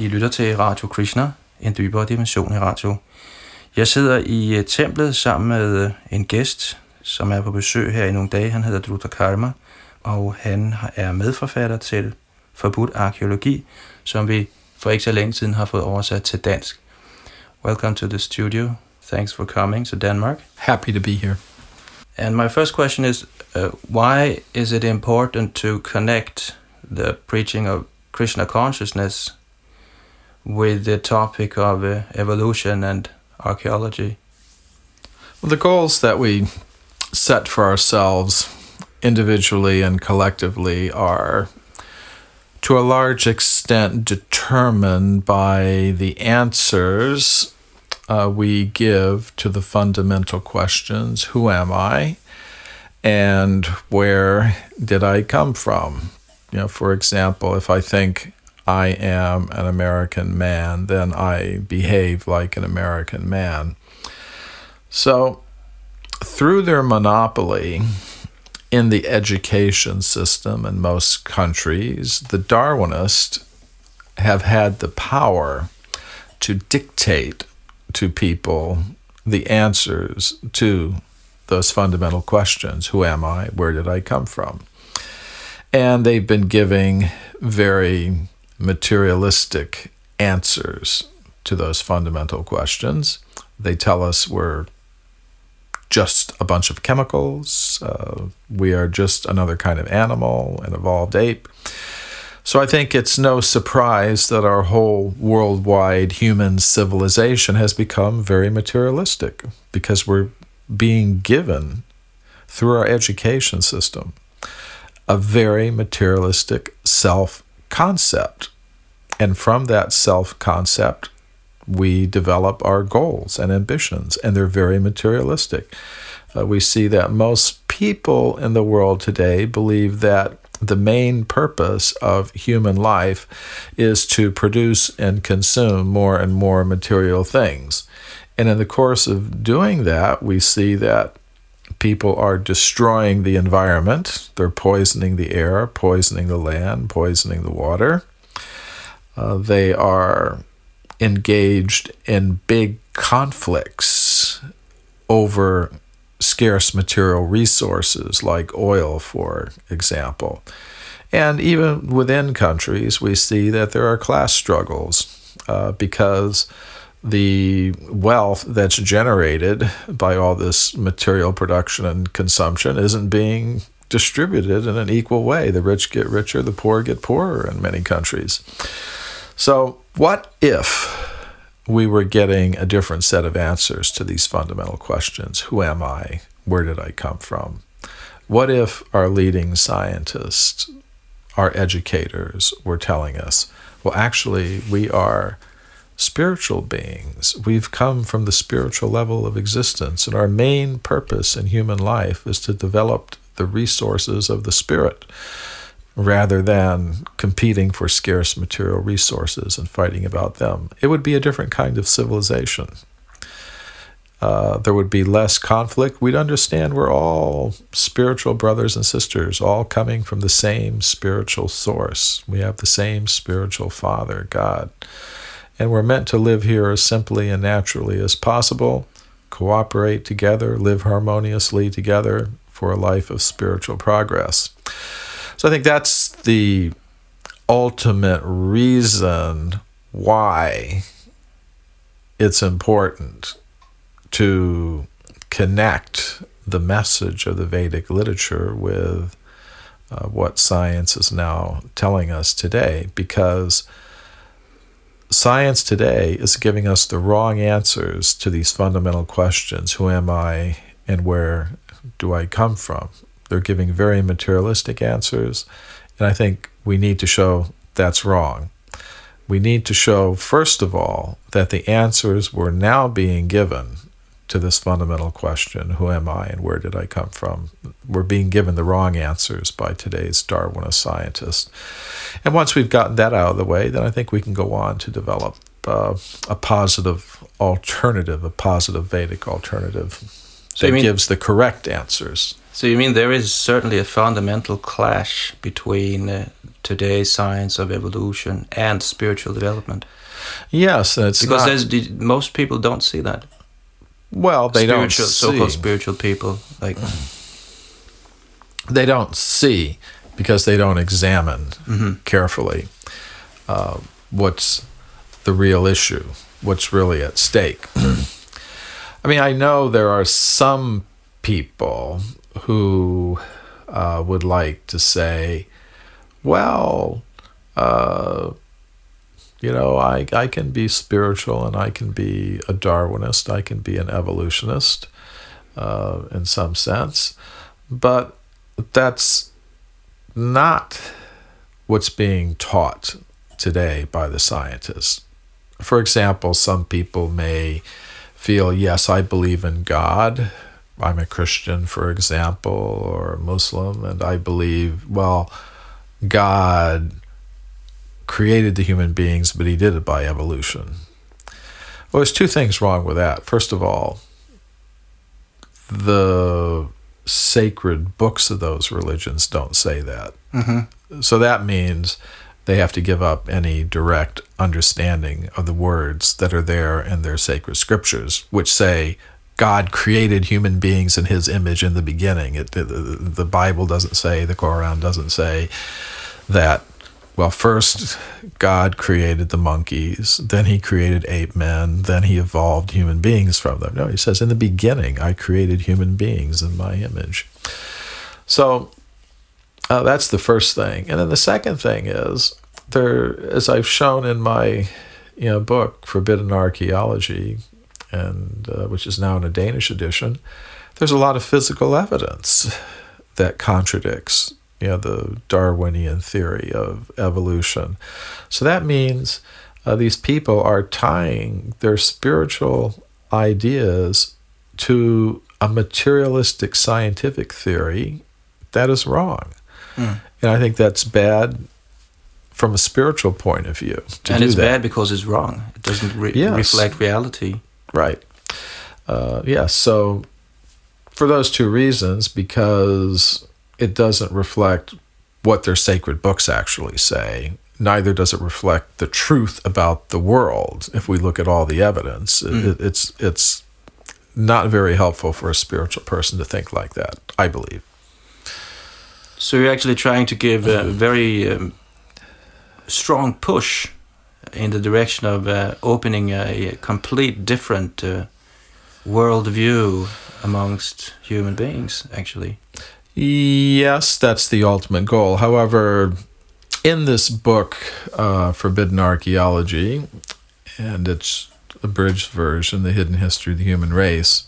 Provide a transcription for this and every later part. I lytter til Radio Krishna, en dybere dimension i radio. Jeg sidder i templet sammen med en gæst, som er på besøg her i nogle dage. Han hedder Drutakarma, og han er medforfatter til Forbudt Arkeologi, som vi for ikke så længe siden har fået oversat til dansk. Welcome to the studio. Thanks for coming to Denmark. Happy to be here. And my first question is, why is it important to connect the preaching of Krishna consciousness with the topic of evolution and archaeology? Well, the goals that we set for ourselves individually and collectively are, to a large extent, determined by the answers we give to the fundamental questions, who am I and where did I come from? You know, for example, if I think I am an American man, then I behave like an American man. So through their monopoly in the education system in most countries, the Darwinists have had the power to dictate to people the answers to those fundamental questions. Who am I? Where did I come from? And they've been giving very materialistic answers to those fundamental questions. They tell us we're just a bunch of chemicals. We are just another kind of animal, an evolved ape. So I think it's no surprise that our whole worldwide human civilization has become very materialistic because we're being given, through our education system, a very materialistic self-concept. And from that self-concept, we develop our goals and ambitions, and they're very materialistic. We see that most people in the world today believe that the main purpose of human life is to produce and consume more and more material things. And in the course of doing that, we see that people are destroying the environment. They're poisoning the air, poisoning the land, poisoning the water. They are engaged in big conflicts over scarce material resources like oil, for example. And even within countries, we see that there are class struggles because the wealth that's generated by all this material production and consumption isn't being distributed in an equal way. The rich get richer, the poor get poorer in many countries. So what if we were getting a different set of answers to these fundamental questions? Who am I? Where did I come from? What if our leading scientists, our educators, were telling us, well, actually, we are spiritual beings. We've come from the spiritual level of existence, and our main purpose in human life is to develop the resources of the spirit, rather than competing for scarce material resources and fighting about them. It would be a different kind of civilization. There would be less conflict. We'd understand we're all spiritual brothers and sisters, all coming from the same spiritual source. We have the same spiritual Father, God. And we're meant to live here as simply and naturally as possible, cooperate together, live harmoniously together for a life of spiritual progress. So I think that's the ultimate reason why it's important to connect the message of the Vedic literature with what science is now telling us today, because science today is giving us the wrong answers to these fundamental questions. Who am I and where do I come from? They're giving very materialistic answers, and I think we need to show that's wrong. We need to show, first of all, that the answers we're now being given to this fundamental question, who am I and where did I come from, we're being given the wrong answers by today's Darwinist scientists. And once we've gotten that out of the way, then I think we can go on to develop a positive alternative, a positive Vedic alternative that gives the correct answers. So you mean there is certainly a fundamental clash between today's science of evolution and spiritual development. Yes, it's because most people don't see that. Well, they don't see. So-called spiritual people, like they don't see because they don't examine carefully what's the real issue, what's really at stake. I mean, I know there are some people who would like to say, well, you know, I can be spiritual and I can be a Darwinist, I can be an evolutionist in some sense, but that's not what's being taught today by the scientists. For example, some people may feel, yes, I believe in God. I'm a Christian, for example, or a Muslim, and I believe, well, God created the human beings, but he did it by evolution. Well, there's two things wrong with that. First of all, the sacred books of those religions don't say that. Mm-hmm. So that means they have to give up any direct understanding of the words that are there in their sacred scriptures, which say God created human beings in his image in the beginning. The Bible doesn't say, the Quran doesn't say that, well, first God created the monkeys, then he created ape men, then he evolved human beings from them. No, he says, in the beginning, I created human beings in my image. So that's the first thing. And then the second thing is, there, as I've shown in my book, Forbidden Archaeology, and which is now in a Danish edition, there's a lot of physical evidence that contradicts the Darwinian theory of evolution. So that means these people are tying their spiritual ideas to a materialistic scientific theory that is wrong. Mm. And I think that's bad from a spiritual point of view. Bad because it's wrong. It doesn't reflect reality. Right. So for those two reasons, because it doesn't reflect what their sacred books actually say, neither does it reflect the truth about the world. If we look at all the evidence, it's not very helpful for a spiritual person to think like that, I believe. So you're actually trying to give a very strong push in the direction of opening a complete different worldview amongst human beings, actually. Yes, that's the ultimate goal. However, in this book, Forbidden Archaeology, and its abridged version, The Hidden History of the Human Race,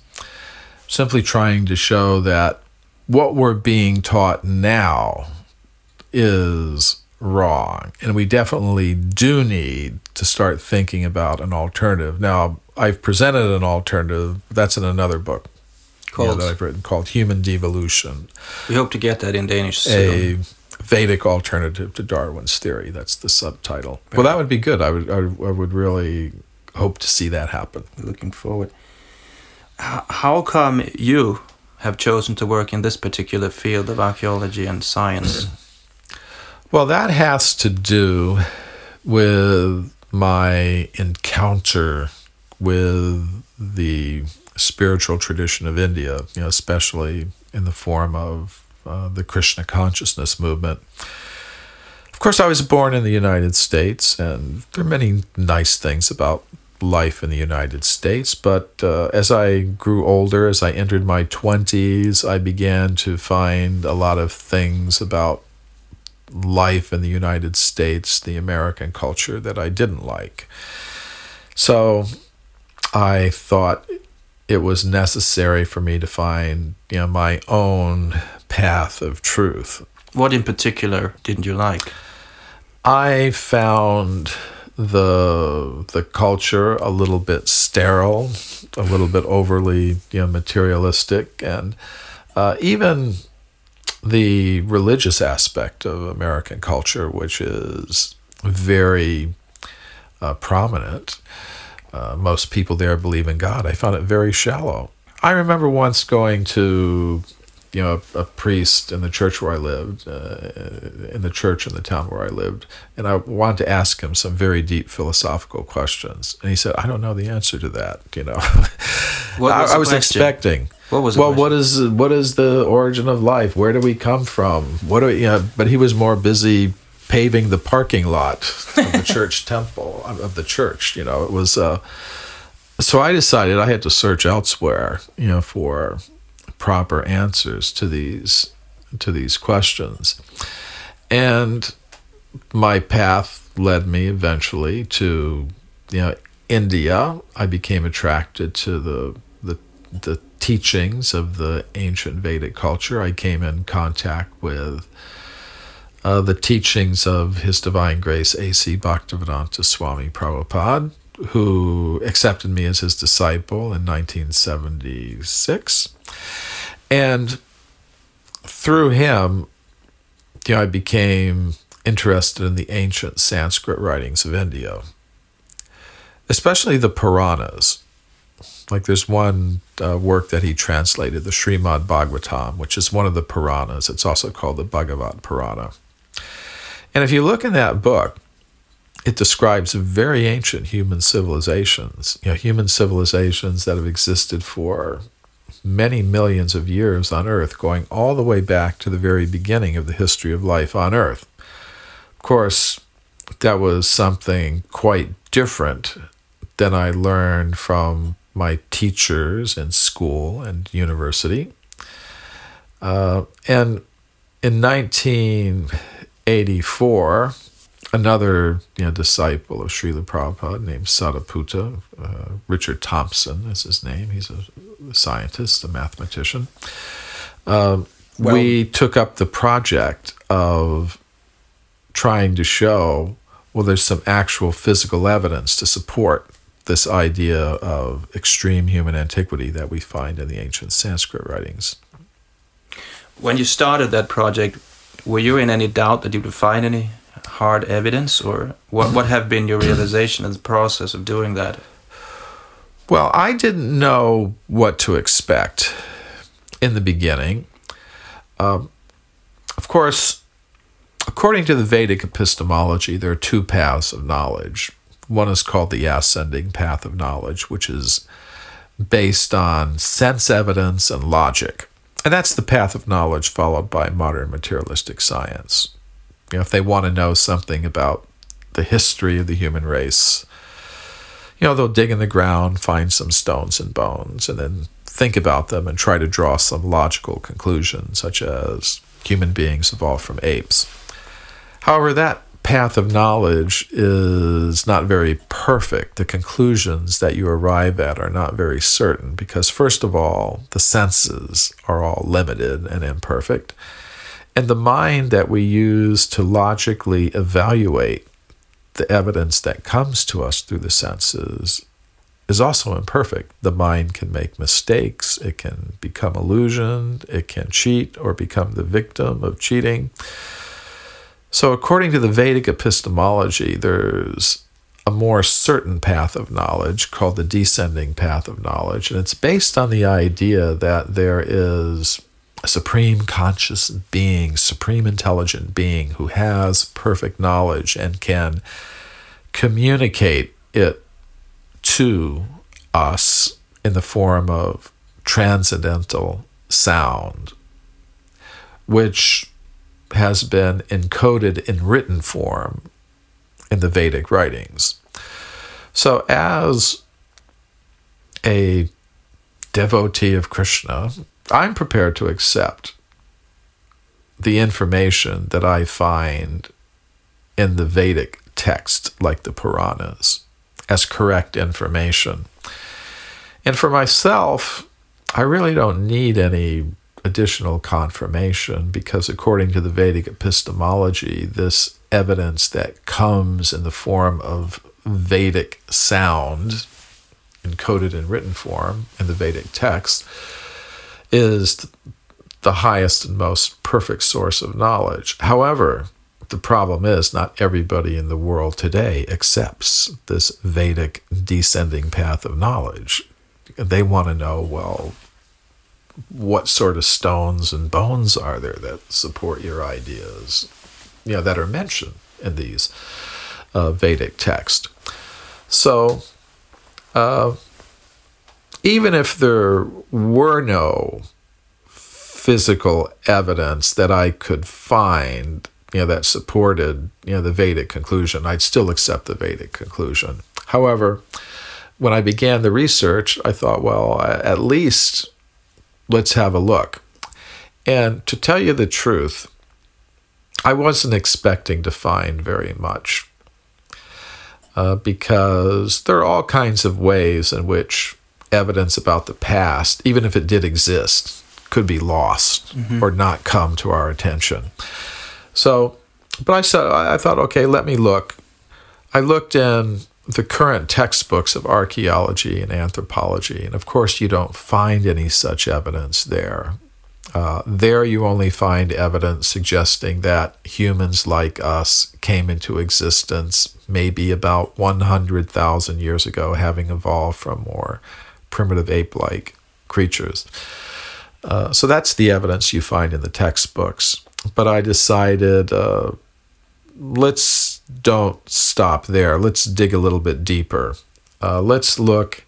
simply trying to show that what we're being taught now is wrong. And we definitely do need to start thinking about an alternative. Now, I've presented an alternative. That's in another book that I've written called Human Devolution. We hope to get that in Danish soon. A Vedic alternative to Darwin's theory. That's the subtitle. Right. Well, that would be good. I would really hope to see that happen. Looking forward. How come you have chosen to work in this particular field of archaeology and science? Well, that has to do with my encounter with the spiritual tradition of India, especially in the form of the Krishna consciousness movement. Of course, I was born in the United States, and there are many nice things about life in the United States, but as I grew older, as I entered my 20s, I began to find a lot of things about life in the United States, the American culture, that I didn't like. So I thought it was necessary for me to find my own path of truth. What in particular didn't you like? I found the culture a little bit sterile, a little bit overly materialistic, and even the religious aspect of American culture, which is very prominent. Most people there believe in God. I found it very shallow. I remember once going to you know, a priest in the church where I lived, in the church in the town where I lived, and I wanted to ask him some very deep philosophical questions, and he said, "I don't know the answer to that." You know, what is the origin of life? Where do we come from? But he was more busy paving the parking lot of the church temple of the church. You know, it was. So I decided I had to search elsewhere, you know, for proper answers to these questions. And my path led me eventually to, you know, India. I became attracted to the teachings of the ancient Vedic culture. I came in contact with the teachings of His Divine Grace A.C. Bhaktivedanta Swami Prabhupada, who accepted me as his disciple in 1976. And through him, you know, I became interested in the ancient Sanskrit writings of India, especially the Puranas. Like there's one work that he translated, the Srimad Bhagavatam, which is one of the Puranas. It's also called the Bhagavad Purana. And if you look in that book, it describes very ancient human civilizations, you know, human civilizations that have existed for many millions of years on Earth, going all the way back to the very beginning of the history of life on Earth. Of course, that was something quite different than I learned from my teachers in school and university. And in 1984... another, you know, disciple of Srila Prabhupada named Sadaputa, Richard Thompson is his name. He's a scientist, a mathematician. We took up the project of trying to show, well, there's some actual physical evidence to support this idea of extreme human antiquity that we find in the ancient Sanskrit writings. When you started that project, were you in any doubt that you would find any hard evidence, or what have been your realization in the process of doing that? Well, I didn't know what to expect in the beginning. Of course, according to the Vedic epistemology, there are two paths of knowledge. One is called the ascending path of knowledge, which is based on sense evidence and logic. And that's the path of knowledge followed by modern materialistic science. You know, if they want to know something about the history of the human race, you know, they'll dig in the ground, find some stones and bones, and then think about them and try to draw some logical conclusions, such as human beings evolved from apes. However, that path of knowledge is not very perfect. The conclusions that you arrive at are not very certain because, first of all, the senses are all limited and imperfect. And the mind that we use to logically evaluate the evidence that comes to us through the senses is also imperfect. The mind can make mistakes. It can become illusioned. It can cheat or become the victim of cheating. So according to the Vedic epistemology, there's a more certain path of knowledge called the descending path of knowledge. And it's based on the idea that there is a supreme conscious being, supreme intelligent being who has perfect knowledge and can communicate it to us in the form of transcendental sound, which has been encoded in written form in the Vedic writings. So as a devotee of Krishna, I'm prepared to accept the information that I find in the Vedic text, like the Puranas, as correct information. And for myself, I really don't need any additional confirmation because according to the Vedic epistemology, this evidence that comes in the form of Vedic sound, encoded in written form in the Vedic text, is the highest and most perfect source of knowledge. However, the problem is not everybody in the world today accepts this Vedic descending path of knowledge. They want to know, well, what sort of stones and bones are there that support your ideas, you know, that are mentioned in these Vedic texts. So even if there were no physical evidence that I could find, you know, that supported, you know, the Vedic conclusion, I'd still accept the Vedic conclusion. However, when I began the research, I thought, well, at least let's have a look. And to tell you the truth, I wasn't expecting to find very much because there are all kinds of ways in which evidence about the past, even if it did exist, could be lost or not come to our attention. So, but I thought, okay, let me look. I looked in the current textbooks of archaeology and anthropology, and of course you don't find any such evidence there. There you only find evidence suggesting that humans like us came into existence maybe about 100,000 years ago, having evolved from more primitive ape-like creatures. So that's the evidence you find in the textbooks. But I decided, let's don't stop there. Let's dig a little bit deeper. Let's look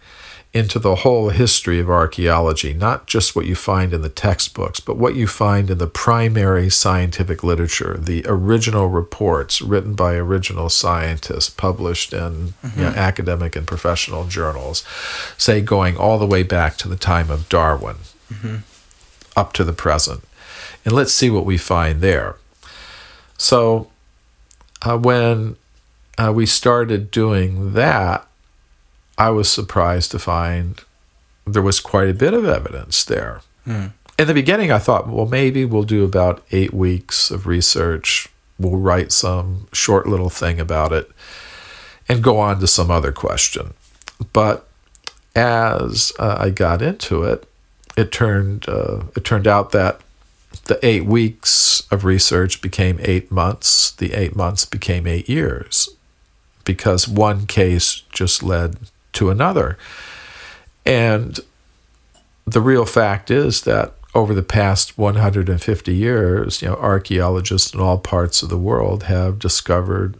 into the whole history of archaeology, not just what you find in the textbooks, but what you find in the primary scientific literature, the original reports written by original scientists, published in you know, academic and professional journals, say going all the way back to the time of Darwin, up to the present. And let's see what we find there. So when we started doing that, I was surprised to find there was quite a bit of evidence there. In the beginning, I thought, well, maybe we'll do about 8 weeks of research. We'll write some short little thing about it and go on to some other question. But as I got into it, it turned out that the 8 weeks of research became 8 months. The 8 months became 8 years, because one case just led to another. And the real fact is that over the past 150 years, you know, archaeologists in all parts of the world have discovered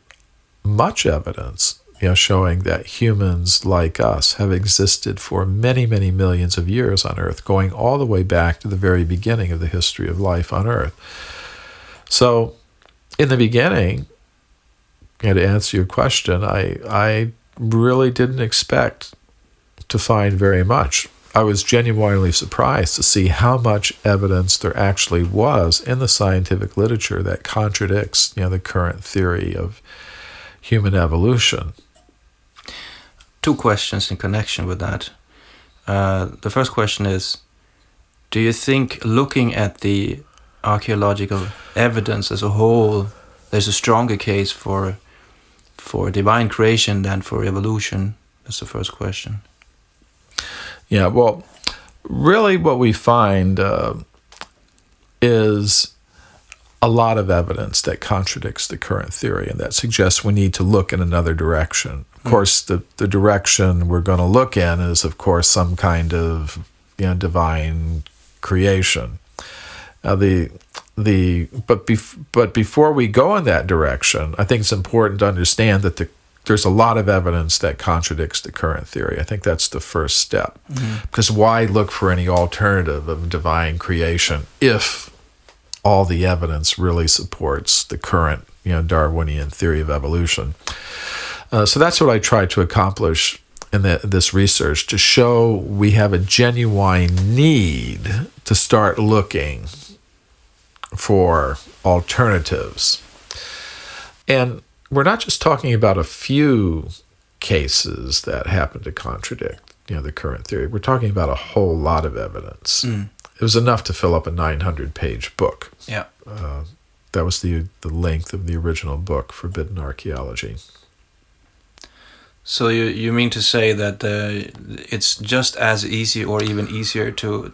much evidence, you know, showing that humans like us have existed for many, many millions of years on Earth, going all the way back to the very beginning of the history of life on Earth. So in the beginning, and to answer your question, I really didn't expect to find very much. I was genuinely surprised to see how much evidence there actually was in the scientific literature that contradicts, you know, the current theory of human evolution. Two questions in connection with that. The first question is, do you think looking at the archaeological evidence as a whole, there's a stronger case for divine creation than for evolution? That's the first question. Yeah, well, really what we find is a lot of evidence that contradicts the current theory and that suggests we need to look in another direction. Of course, the direction we're going to look in is, of course, some kind of, you know, divine creation. But before we go in that direction, I think it's important to understand that there's a lot of evidence that contradicts the current theory. I think that's the first step. Because why look for any alternative of divine creation if all the evidence really supports the current, you know, Darwinian theory of evolution? So that's what I tried to accomplish in this research, to show we have a genuine need to start looking for alternatives. And we're not just talking about a few cases that happen to contradict, you know, the current theory. We're talking about a whole lot of evidence. It was enough to fill up a 900-page book. Yeah, that was the length of the original book, Forbidden Archaeology. So you mean to say that it's just as easy or even easier to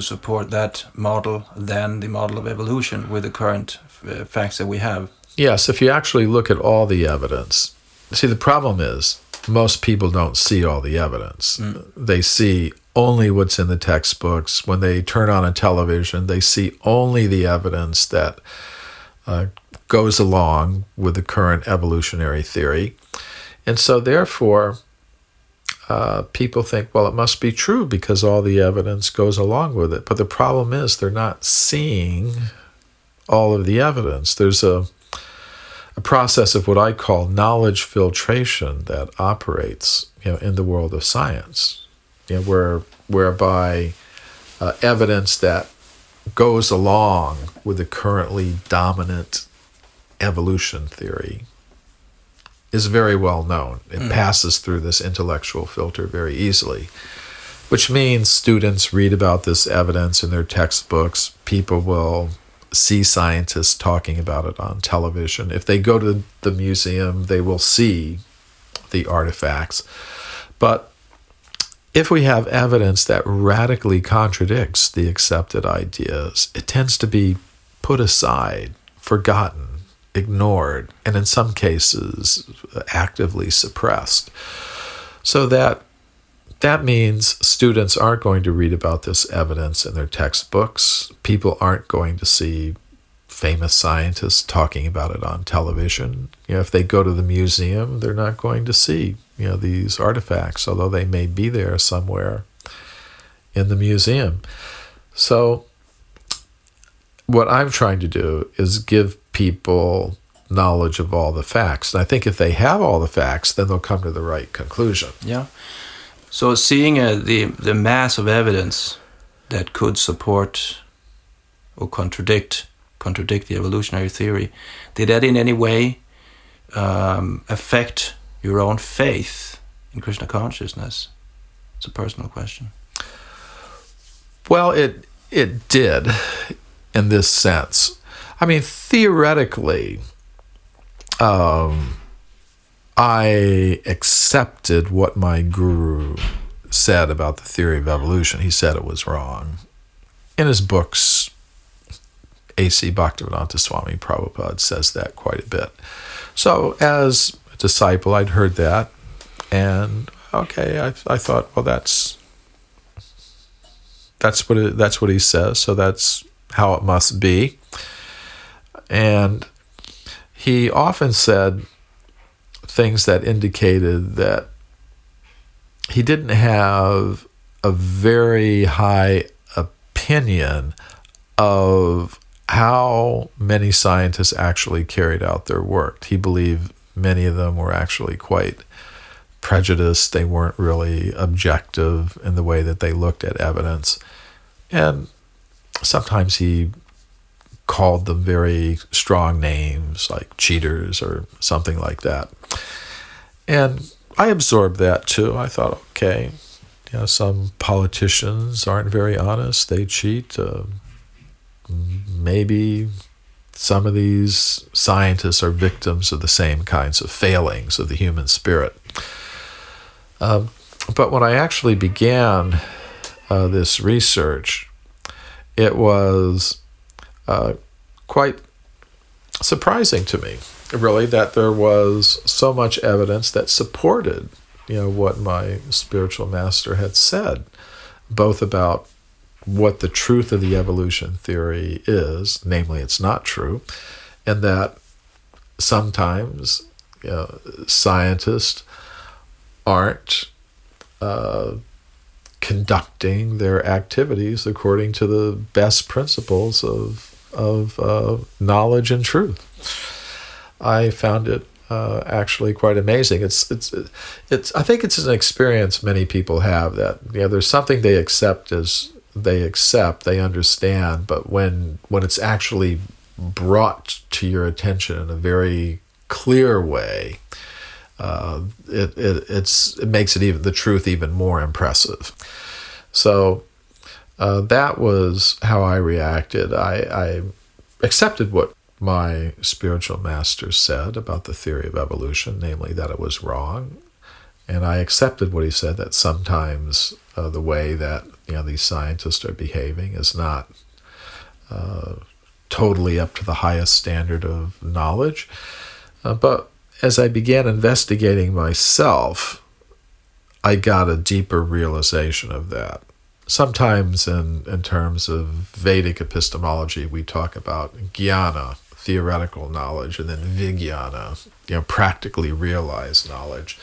support that model than the model of evolution with the current facts that we have? Yes, if you actually look at all the evidence. See, the problem is most people don't see all the evidence. They see only what's in the textbooks. When they turn on a television, they see only the evidence that goes along with the current evolutionary theory. And so therefore, people think, well, it must be true because all the evidence goes along with it. But the problem is they're not seeing all of the evidence. There's a process of what I call knowledge filtration that operates, in the world of science, whereby evidence that goes along with the currently dominant evolution theory is very well known. It passes through this intellectual filter very easily, which means students read about this evidence in their textbooks. People will see scientists talking about it on television. If they go to the museum, they will see the artifacts. But if we have evidence that radically contradicts the accepted ideas, it tends to be put aside, forgotten, ignored, and in some cases actively suppressed. So that means students aren't going to read about this evidence in their textbooks. People aren't going to see famous scientists talking about it on television. If they go to the museum, they're not going to see, these artifacts, although they may be there somewhere in the museum. So what I'm trying to do is give people knowledge of all the facts. And I think if they have all the facts, then they'll come to the right conclusion. Yeah. So seeing the mass of evidence that could support or contradict the evolutionary theory, did that in any way affect your own faith in Krishna consciousness? It's a personal question. Well, it did in this sense. I mean, theoretically, I accepted what my guru said about the theory of evolution. He said it was wrong. In his books, A.C. Bhaktivedanta Swami Prabhupada says that quite a bit. So as a disciple, I'd heard that, and okay, I thought, well, that's what he says, so that's how it must be. And he often said things that indicated that he didn't have a very high opinion of how many scientists actually carried out their work. He believed many of them were actually quite prejudiced. They weren't really objective in the way that they looked at evidence. And sometimes he called them very strong names, like cheaters or something like that. And I absorbed that too. I thought, okay, some politicians aren't very honest. They cheat. Maybe some of these scientists are victims of the same kinds of failings of the human spirit. But when I actually began this research, it was quite surprising to me, really, that there was so much evidence that supported, what my spiritual master had said, both about what the truth of the evolution theory is, namely it's not true, and that sometimes scientists aren't conducting their activities according to the best principles of knowledge and truth. I found it actually quite amazing. It's I think it's an experience many people have, that there's something they accept as they understand, but when it's actually brought to your attention in a very clear way, it makes it even the truth even more impressive. So that was how I reacted. I accepted what my spiritual master said about the theory of evolution, namely that it was wrong. And I accepted what he said, that sometimes the way that these scientists are behaving is not totally up to the highest standard of knowledge. But as I began investigating myself, I got a deeper realization of that. Sometimes in terms of Vedic epistemology, we talk about jnana, theoretical knowledge, and then vijnana, practically realized knowledge.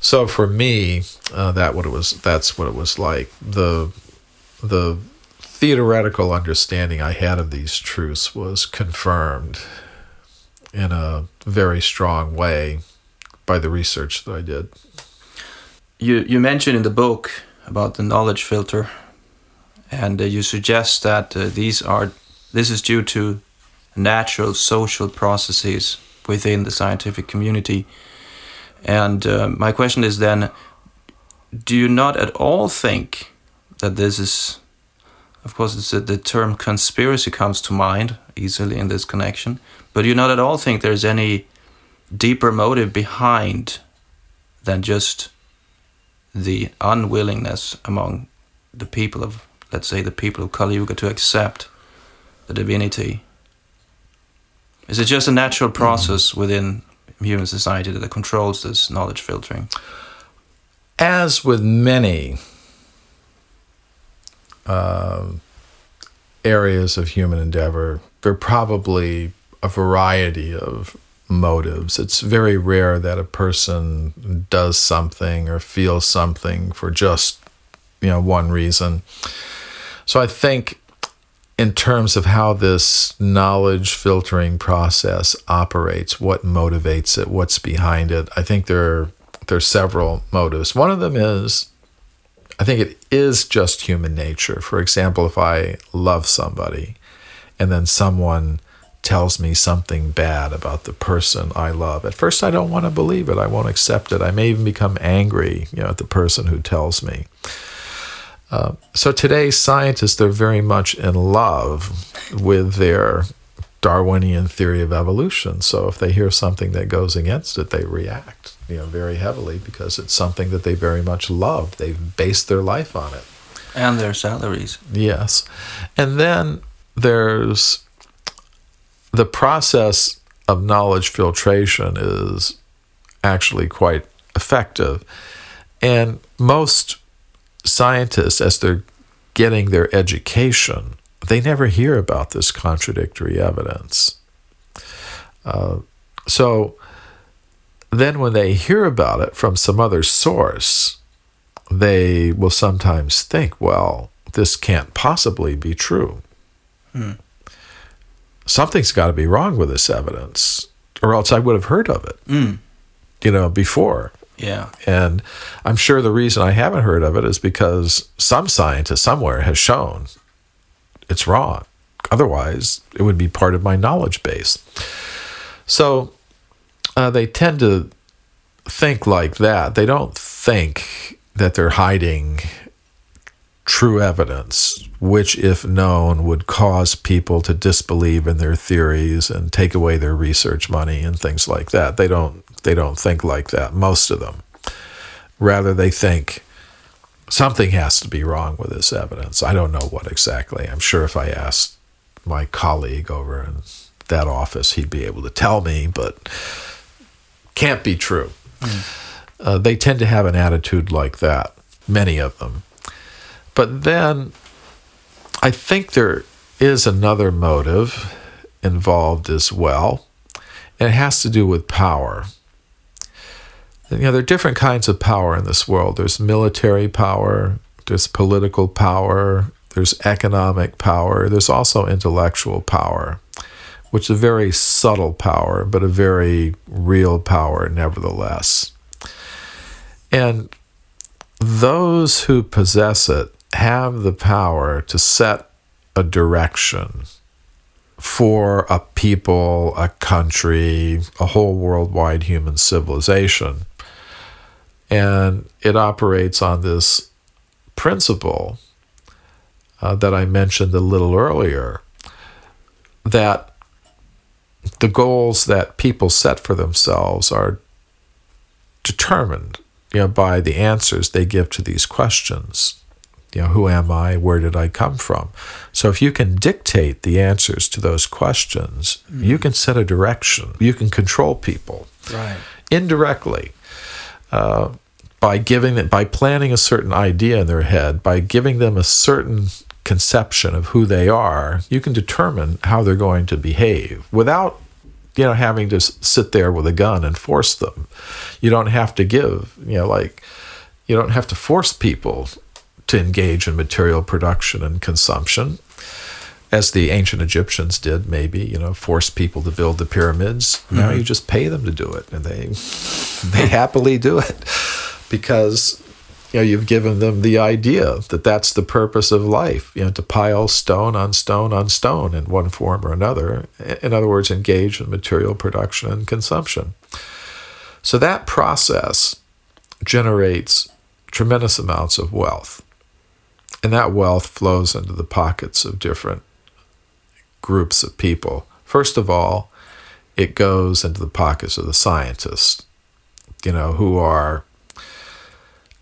So for me, that's what it was like. The theoretical understanding I had of these truths was confirmed in a very strong way by the research that I did. You mentioned in the book about the knowledge filter, and you suggest that this is due to natural social processes within the scientific community. And my question is then, do you not at all think that this is, of course, the term conspiracy comes to mind easily in this connection, but do you not at all think there's any deeper motive behind than just the unwillingness among the people of, let's say, the people of Kali Yuga to accept the divinity? Is it just a natural process within human society that controls this knowledge filtering? As with many areas of human endeavor, there are probably a variety of motives. It's very rare that a person does something or feels something for just, one reason. So I think in terms of how this knowledge filtering process operates, what motivates it, what's behind it, I think there are several motives. One of them is, I think it is just human nature. For example, if I love somebody and then someone tells me something bad about the person I love, at first I don't want to believe it. I won't accept it. I may even become angry, at the person who tells me. So today, scientists, they're very much in love with their Darwinian theory of evolution. So if they hear something that goes against it, they react, very heavily, because it's something that they very much love. They've based their life on it. And their salaries. Yes. And then there's the process of knowledge filtration is actually quite effective. And most scientists, as they're getting their education, they never hear about this contradictory evidence. So then when they hear about it from some other source, they will sometimes think, well, this can't possibly be true. Something's got to be wrong with this evidence, or else I would have heard of it, before. Yeah. And I'm sure the reason I haven't heard of it is because some scientist somewhere has shown it's wrong. Otherwise, it would be part of my knowledge base. So they tend to think like that. They don't think that they're hiding true evidence, which, if known, would cause people to disbelieve in their theories and take away their research money and things like that. They don't think like that, most of them. Rather, they think something has to be wrong with this evidence. I don't know what exactly. I'm sure if I asked my colleague over in that office, he'd be able to tell me, but can't be true. They tend to have an attitude like that, many of them. But then I think there is another motive involved as well, and it has to do with power. There are different kinds of power in this world. There's military power, there's political power, there's economic power, there's also intellectual power, which is a very subtle power, but a very real power nevertheless. And those who possess it have the power to set a direction for a people, a country, a whole worldwide human civilization. And it operates on this principle that I mentioned a little earlier, that the goals that people set for themselves are determined, by the answers they give to these questions. Who am I? Where did I come from? So if you can dictate the answers to those questions, you can set a direction. You can control people. Right. Indirectly. by planting a certain idea in their head, by giving them a certain conception of who they are, you can determine how they're going to behave without, having to sit there with a gun and force them. You don't have to you don't have to force people to engage in material production and consumption, as the ancient Egyptians did, maybe, force people to build the pyramids. Mm-hmm. Now you just pay them to do it, and they happily do it because, you've given them the idea that that's the purpose of life, to pile stone on stone on stone in one form or another. In other words, engage in material production and consumption. So that process generates tremendous amounts of wealth, and that wealth flows into the pockets of different groups of people. First of all, it goes into the pockets of the scientists, who are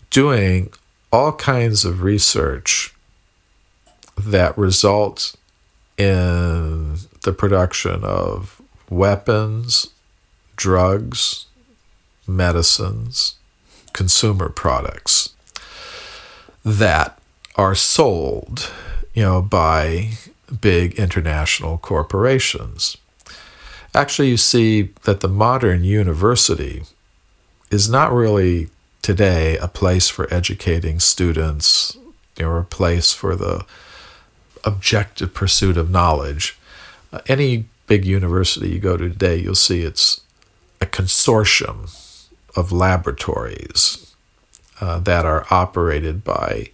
doing all kinds of research that results in the production of weapons, drugs, medicines, consumer products that are sold, by big international corporations. Actually, you see that the modern university is not really today a place for educating students, or a place for the objective pursuit of knowledge. Any big university you go to today, you'll see it's a consortium of laboratories that are operated by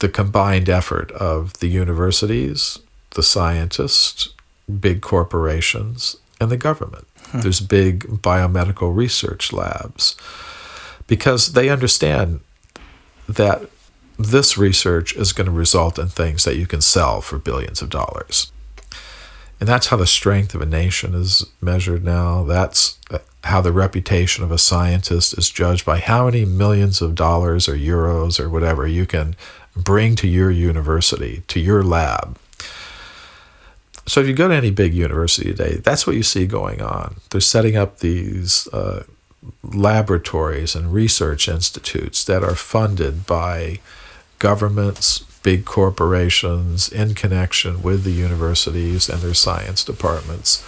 the combined effort of the universities, the scientists, big corporations, and the government. Hmm. There's big biomedical research labs, because they understand that this research is going to result in things that you can sell for billions of dollars. And that's how the strength of a nation is measured now. That's how the reputation of a scientist is judged, by how many millions of dollars or euros or whatever you can bring to your university, to your lab. So if you go to any big university today, that's what you see going on. They're setting up these laboratories and research institutes that are funded by governments, big corporations, in connection with the universities and their science departments,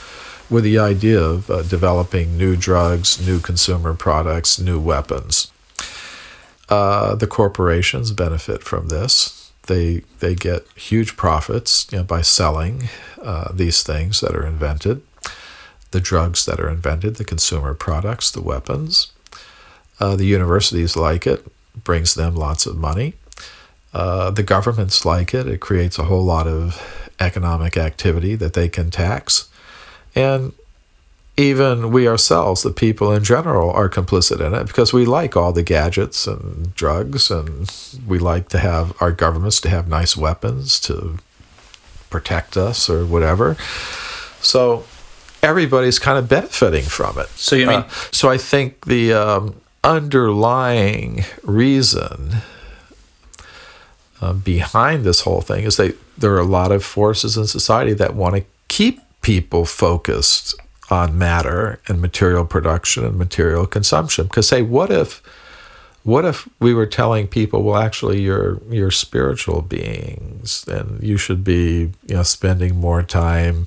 with the idea of developing new drugs, new consumer products, new weapons. The corporations benefit from this. They get huge profits by selling these things that are invented, the drugs that are invented, the consumer products, the weapons. The universities like it, brings them lots of money. The governments like it, it creates a whole lot of economic activity that they can tax. And even we ourselves, the people in general, are complicit in it, because we like all the gadgets and drugs, and we like to have our governments to have nice weapons to protect us or whatever. So everybody's kind of benefiting from it. So you mean? So I think the underlying reason behind this whole thing is there are a lot of forces in society that want to keep people focused on matter and material production and material consumption. Because say, what if we were telling people, well, actually, you're spiritual beings, and you should be spending more time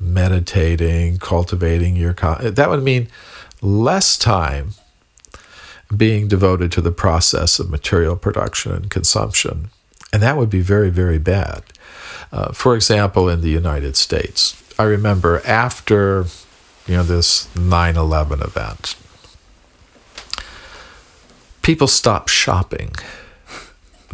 meditating, cultivating your... That would mean less time being devoted to the process of material production and consumption. And that would be very, very bad. For example, in the United States, I remember after... this 9/11 event, people stopped shopping.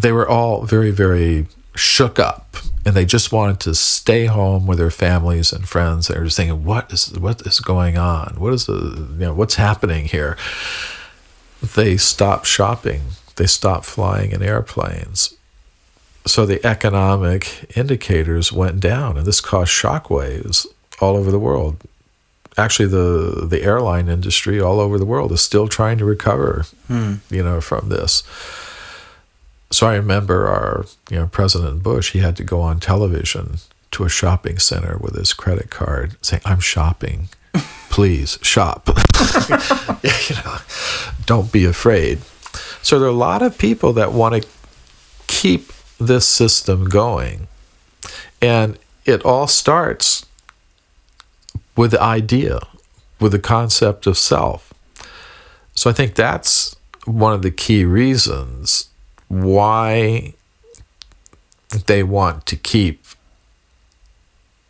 They were all very, very shook up, and they just wanted to stay home with their families and friends. They were just thinking, what is going on? What is what's happening here? They stopped shopping. They stopped flying in airplanes. So the economic indicators went down, and this caused shockwaves all over the world. Actually, the airline industry all over the world is still trying to recover, from this. So I remember our, President Bush, he had to go on television to a shopping center with his credit card saying, "I'm shopping. Please shop." Don't be afraid. So there are a lot of people that want to keep this system going. And it all starts with the idea, with the concept of self. So I think that's one of the key reasons why they want to keep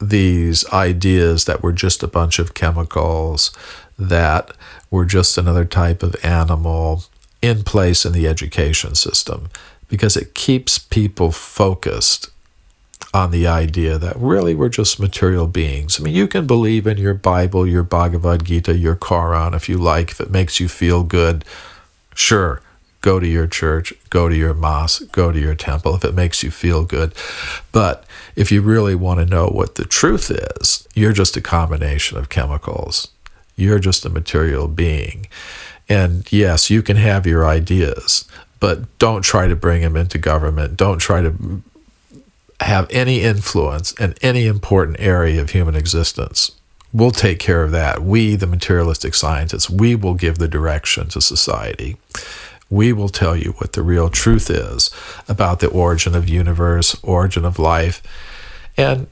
these ideas that were just a bunch of chemicals, that were just another type of animal, in place in the education system, because it keeps people focused on the idea that really we're just material beings. I mean, you can believe in your Bible, your Bhagavad Gita, your Quran, if you like. If it makes you feel good, sure, go to your church, go to your mosque, go to your temple, if it makes you feel good. But if you really want to know what the truth is, you're just a combination of chemicals. You're just a material being. And yes, you can have your ideas, but don't try to bring them into government. Don't try to have any influence in any important area of human existence. We'll take care of that. We, the materialistic scientists, we will give the direction to society. We will tell you what the real truth is about the origin of the universe, origin of life. And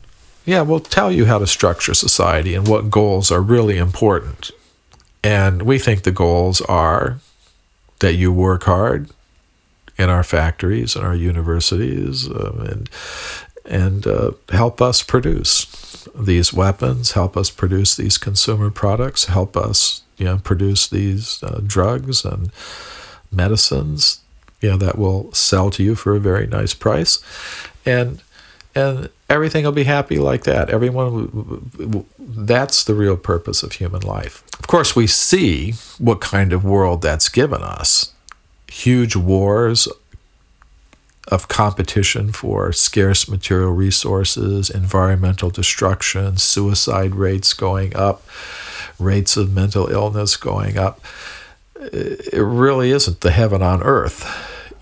yeah, we'll tell you how to structure society and what goals are really important. And we think the goals are that you work hard in our factories and our universities, and help us produce these weapons, help us produce these consumer products, help us produce these drugs and medicines that will sell to you for a very nice price, and everything will be happy like that. Everyone, that's the real purpose of human life. Of course, we see what kind of world that's given us. Huge wars of competition for scarce material resources, environmental destruction, suicide rates going up, rates of mental illness going up. It really isn't the heaven on earth,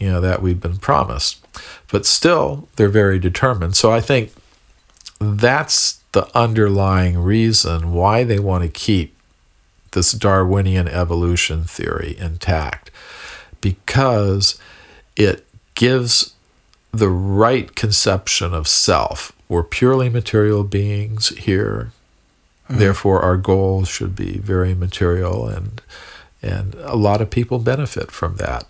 that we've been promised. But still, they're very determined. So I think that's the underlying reason why they want to keep this Darwinian evolution theory intact, because it gives the right conception of self. We're purely material beings here. Mm-hmm. Therefore, our goals should be very material, and a lot of people benefit from that.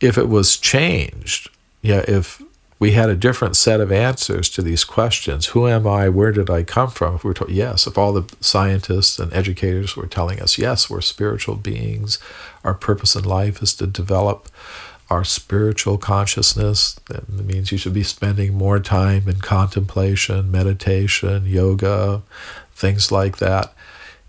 If it was changed, if we had a different set of answers to these questions, who am I, where did I come from? If we were told, yes, if all the scientists and educators were telling us, yes, we're spiritual beings, our purpose in life is to develop our spiritual consciousness, that means you should be spending more time in contemplation, meditation, yoga, things like that,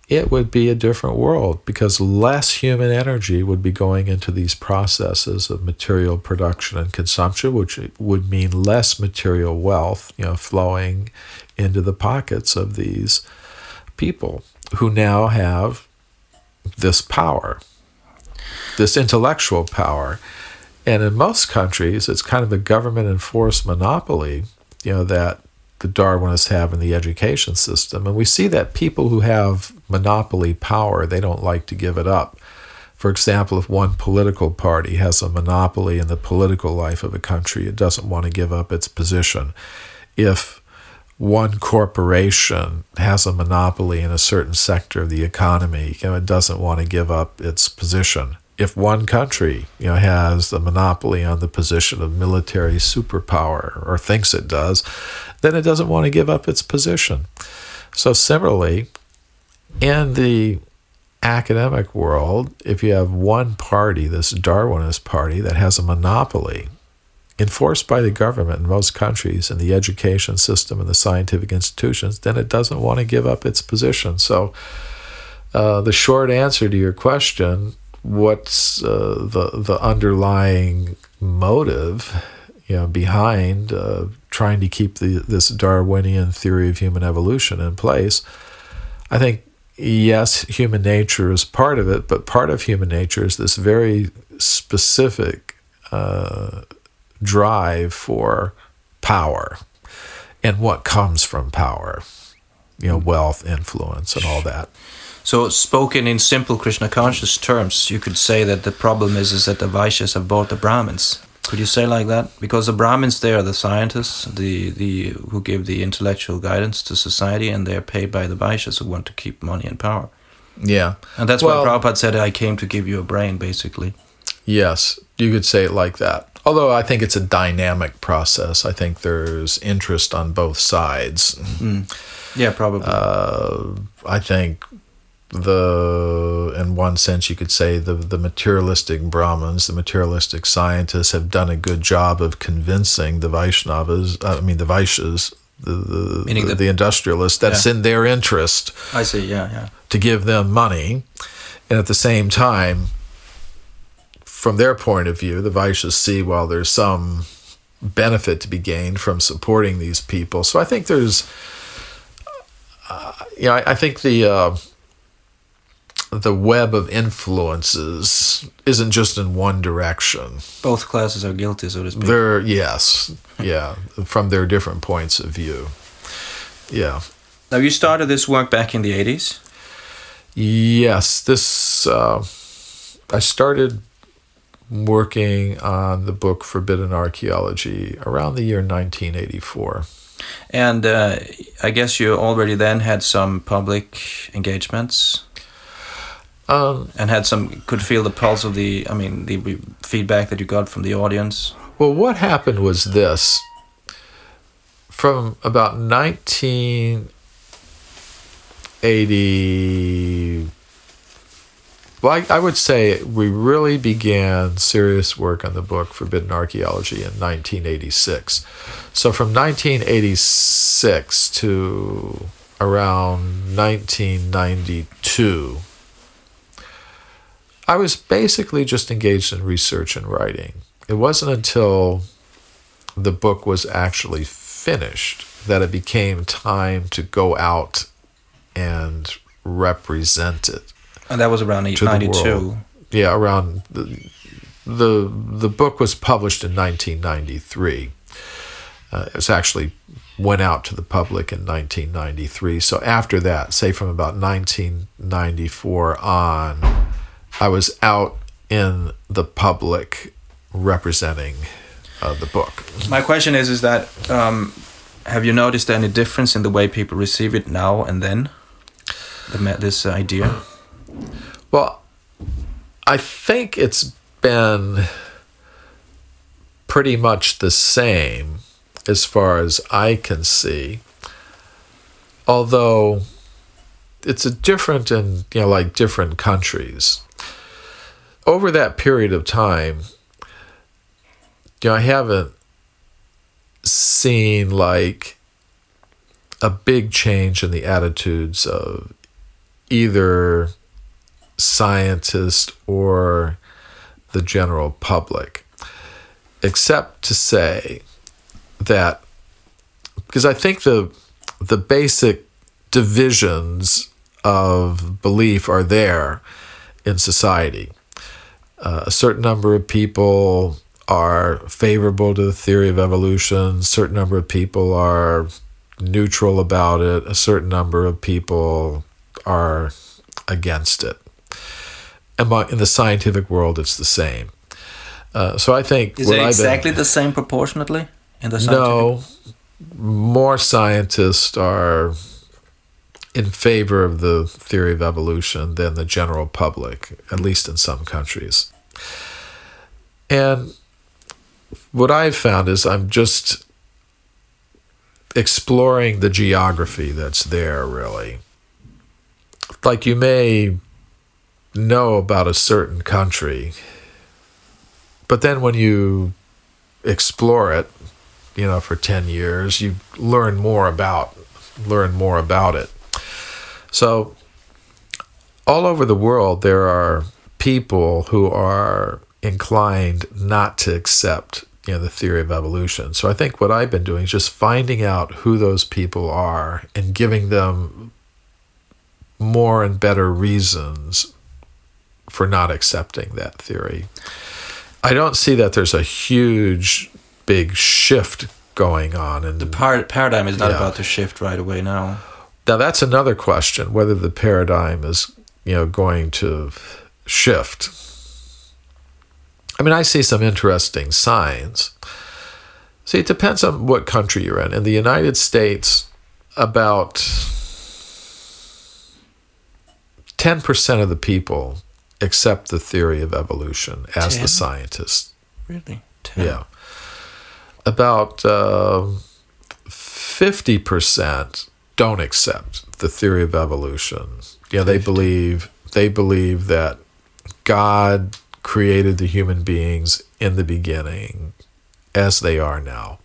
it would be a different world, because less human energy would be going into these processes of material production and consumption, which would mean less material wealth, flowing into the pockets of these people who now have this power, this intellectual power. And in most countries, it's kind of a government-enforced monopoly, that the Darwinists have in the education system. And we see that people who have monopoly power, they don't like to give it up. For example, if one political party has a monopoly in the political life of a country, it doesn't want to give up its position. If one corporation has a monopoly in a certain sector of the economy, it doesn't want to give up its position. If one country, has the monopoly on the position of military superpower, or thinks it does, then it doesn't want to give up its position. So similarly, in the academic world, if you have one party, this Darwinist party, that has a monopoly, enforced by the government in most countries, in the education system and the scientific institutions, then it doesn't want to give up its position. So the short answer to your question, what's the underlying motive behind trying to keep this Darwinian theory of human evolution in place? I think, yes, human nature is part of it, but part of human nature is this very specific drive for power and what comes from power, wealth, influence, and all that. So spoken in simple Krishna conscious terms, you could say that the problem is that the Vaishyas have bought the Brahmins. Could you say like that? Because the Brahmins, they are the scientists, the who give the intellectual guidance to society, and they are paid by the Vaishyas who want to keep money and power. Yeah. And that's why Prabhupada said, I came to give you a brain, basically. Yes, you could say it like that. Although I think it's a dynamic process. I think there's interest on both sides. Mm. Yeah, probably. I think in one sense you could say the materialistic Brahmins, the materialistic scientists have done a good job of convincing the Vaishnavas, the Vaishyas, the industrialists, that's in their interest. I see, yeah. To give them money. And at the same time, from their point of view, the Vaishyas see while there's some benefit to be gained from supporting these people. So I think there's, I think the web of influences isn't just in one direction. Both classes are guilty, so to speak. From their different points of view. Yeah. Now you started this work back in the 80s? Yes, I started working on the book Forbidden Archaeology around the year 1984. And I guess you already then had some public engagements and could feel the pulse of the feedback that you got from the audience. Well, what happened was this. From about 1980... Well, I would say we really began serious work on the book Forbidden Archaeology in 1986. So from 1986 to around 1992, I was basically just engaged in research and writing. It wasn't until the book was actually finished that it became time to go out and represent it. And that was around 1992. Yeah, around the book was published in 1993. It was actually went out to the public in 1993. So after that, say from about 1994 on, I was out in the public representing the book. My question is that have you noticed any difference in the way people receive it now and then? This idea. Well, I think it's been pretty much the same as far as I can see, although it's different in different countries. Over that period of time, I haven't seen a big change in the attitudes of either scientists or the general public, except to say that, because I think the basic divisions of belief are there in society. A certain number of people are favorable to the theory of evolution, a certain number of people are neutral about it, a certain number of people are against it. In the scientific world, it's the same. So I think... Is it exactly the same proportionately in the scientific? No. More scientists are in favor of the theory of evolution than the general public, at least in some countries. And what I've found is I'm just exploring the geography that's there, really. You may know about a certain country, but then when you explore it, for 10 years, you learn more about it. So all over the world, there are people who are inclined not to accept, the theory of evolution. So I think what I've been doing is just finding out who those people are and giving them more and better reasons for not accepting that theory. I don't see that there's a huge, big shift going on. And the paradigm is not about to shift right away now. Now, that's another question, whether the paradigm is, going to shift. I mean, I see some interesting signs. See, it depends on what country you're in. In the United States, about 10% of the people accept the theory of evolution as 10? The scientists. Really? 10? Yeah. About 50% don't accept the theory of evolution. Yeah, they believe that God created the human beings in the beginning as they are now.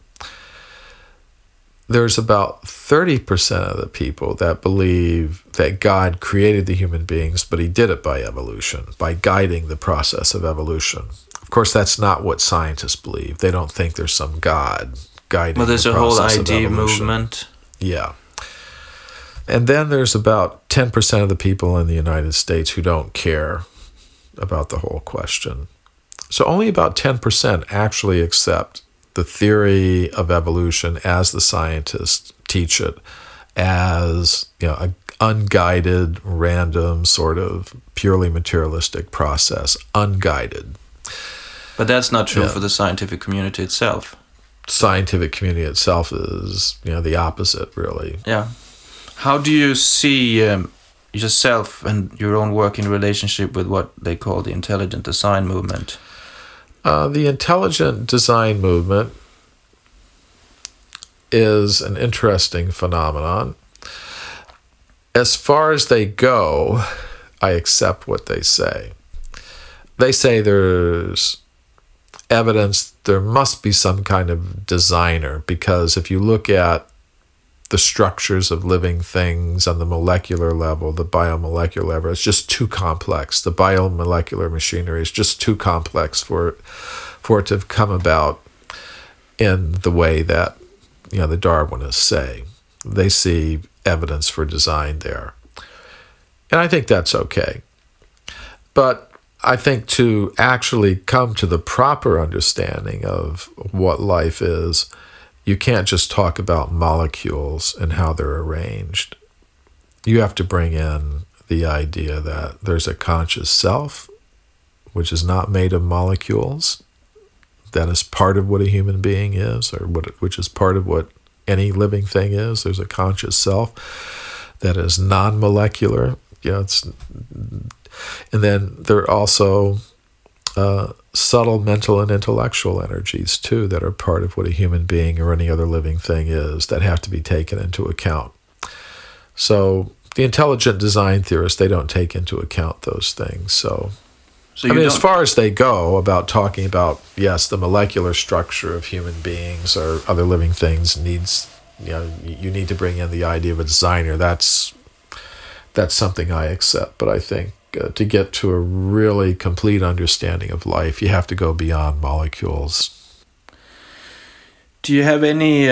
There's about 30% of the people that believe that God created the human beings, but he did it by evolution, by guiding the process of evolution. Of course, that's not what scientists believe. They don't think there's some God guiding the process of evolution. Well, there's a whole idea movement. Yeah. And then there's about 10% of the people in the United States who don't care about the whole question. So only about 10% actually accept the theory of evolution as the scientists teach it, as an unguided, random, sort of purely materialistic process, unguided. But that's not true for the scientific community itself. Scientific community itself is, the opposite, really. Yeah. How do you see yourself and your own work in relationship with what they call the intelligent design movement? The intelligent design movement is an interesting phenomenon. As far as they go, I accept what they say. They say there's evidence, there must be some kind of designer, because if you look at the structures of living things on the molecular level, the biomolecular level, it's just too complex. The biomolecular machinery is just too complex for it to have come about in the way that the Darwinists say. They see evidence for design there. And I think that's okay. But I think to actually come to the proper understanding of what life is, you can't just talk about molecules and how they're arranged. You have to bring in the idea that there's a conscious self, which is not made of molecules, that is part of what a human being is, or which is part of what any living thing is. There's a conscious self that is non-molecular. And then there are also subtle mental and intellectual energies, too, that are part of what a human being or any other living thing is, that have to be taken into account. So the intelligent design theorists, they don't take into account those things. So I mean, as far as they go about talking about, yes, the molecular structure of human beings or other living things needs, you need to bring in the idea of a designer. That's something I accept, but I think to get to a really complete understanding of life, you have to go beyond molecules. Do you have any,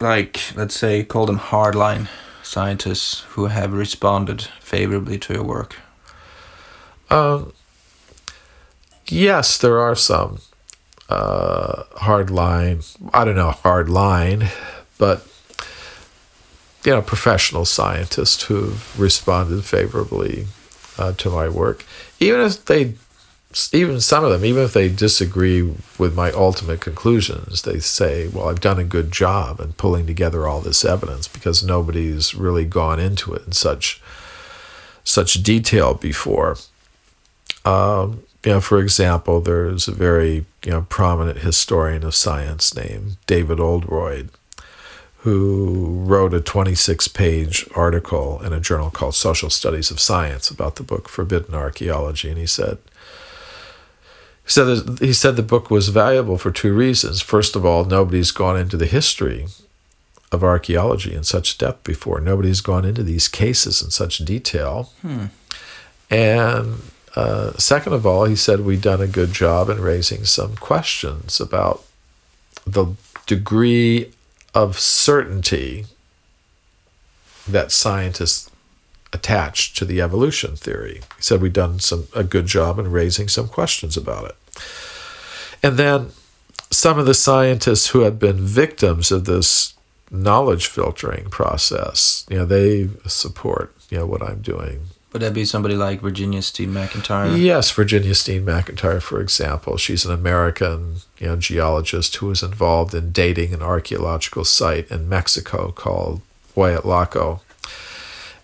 let's say, call them hardline scientists who have responded favorably to your work? Yes, there are some hardline, but professional scientists who've responded favorably to my work. Even if they disagree with my ultimate conclusions, they say, well, I've done a good job in pulling together all this evidence, because nobody's really gone into it in such detail before. For example, there's a very prominent historian of science named David Oldroyd, who wrote a 26-page article in a journal called Social Studies of Science about the book Forbidden Archaeology, and he said the book was valuable for two reasons. First of all, nobody's gone into the history of archaeology in such depth before. Nobody's gone into these cases in such detail. And second of all, he said, we've done a good job in raising some questions about the degree of certainty that scientists attach to the evolution theory. He said we've done a good job in raising some questions about it. And then some of the scientists who had been victims of this knowledge filtering process. You know, they support, you know, what I'm doing. Would that be somebody like Virginia Steen McIntyre? Yes, Virginia Steen McIntyre, for example. She's an American, you know, geologist who was involved in dating an archaeological site in Mexico called Hueyatlaco.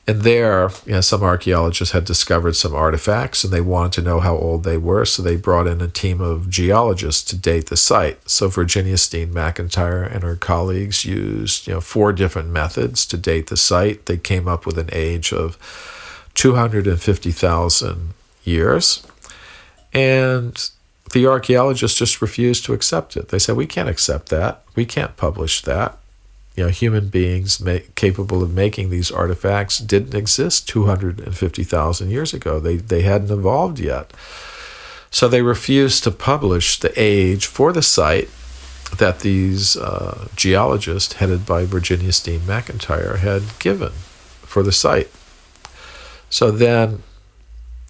And there, you know, some archaeologists had discovered some artifacts, and they wanted to know how old they were, so they brought in a team of geologists to date the site. So Virginia Steen McIntyre and her colleagues used, you know, 4 different methods to date the site. They came up with an age of 250,000 years, and the archaeologists just refused to accept it. They said, we can't accept that. We can't publish that. You know, human beings capable of making these artifacts didn't exist 250,000 years ago. They hadn't evolved yet. So they refused to publish the age for the site that these geologists, headed by Virginia Steen McIntyre, had given for the site. So then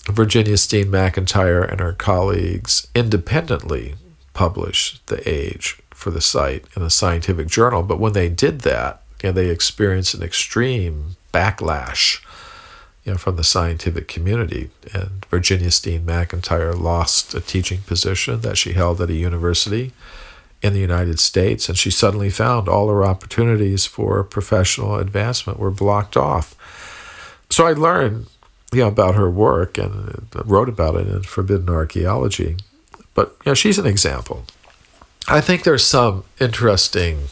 Virginia Steen McIntyre and her colleagues independently published the age for the site in a scientific journal. But when they did that, you know, they experienced an extreme backlash, you know, from the scientific community. And Virginia Steen McIntyre lost a teaching position that she held at a university in the United States, and she suddenly found all her opportunities for professional advancement were blocked off. So I learned, you know, about her work and wrote about it in Forbidden Archaeology. But, you know, she's an example. I think there's some interesting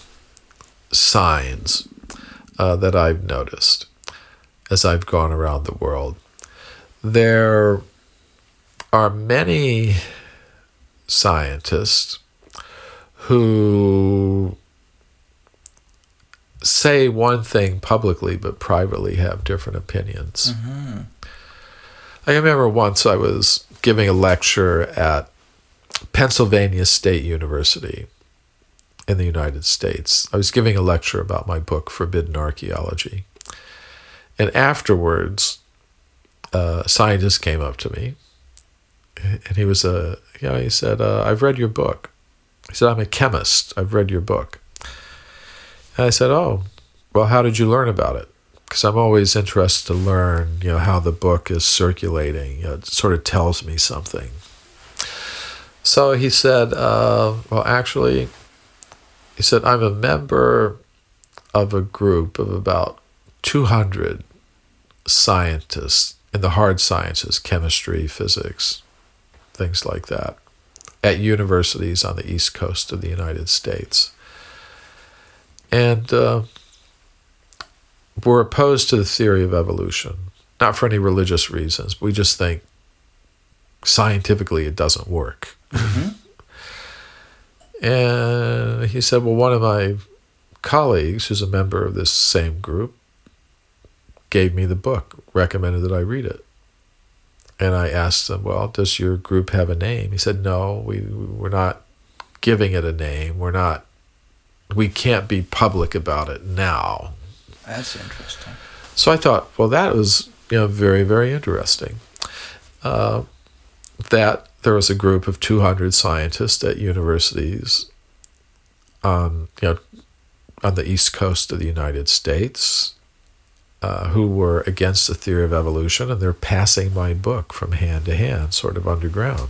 signs that I've noticed as I've gone around the world. There are many scientists who say one thing publicly but privately have different opinions. Mm-hmm. I remember once I was giving a lecture at Pennsylvania State University in the United States. I was giving a lecture about my book, Forbidden Archaeology. And afterwards, a scientist came up to me, and he was he said, I've read your book. He said, I'm a chemist. I've read your book. And I said, oh, well, how did you learn about it? Because I'm always interested to learn, you know, how the book is circulating. You know, it sort of tells me something. So he said, I'm a member of a group of about 200 scientists in the hard sciences, chemistry, physics, things like that, at universities on the East Coast of the United States. And we're opposed to the theory of evolution, not for any religious reasons, but we just think scientifically it doesn't work. Mm-hmm. And he said, well, one of my colleagues who's a member of this same group gave me the book, recommended that I read it. And I asked him, well, does your group have a name? He said, no, we're not giving it a name. We can't be public about it now. That's interesting. So I thought, well, that was, you know, very, very interesting. That there was a group of 200 scientists at universities on the East Coast of the United States who were against the theory of evolution, and they're passing my book from hand to hand, sort of underground.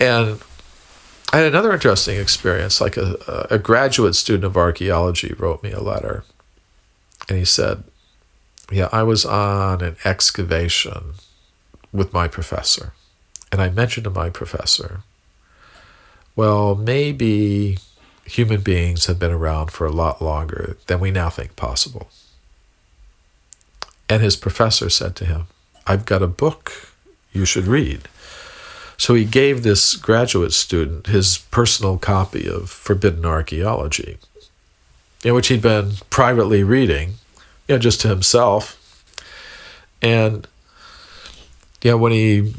And I had another interesting experience. Like a graduate student of archaeology wrote me a letter, and he said, yeah, I was on an excavation with my professor. And I mentioned to my professor, well, maybe human beings have been around for a lot longer than we now think possible. And his professor said to him, I've got a book you should read. So he gave this graduate student his personal copy of Forbidden Archaeology, in which he'd been privately reading, you know, just to himself. And yeah, when he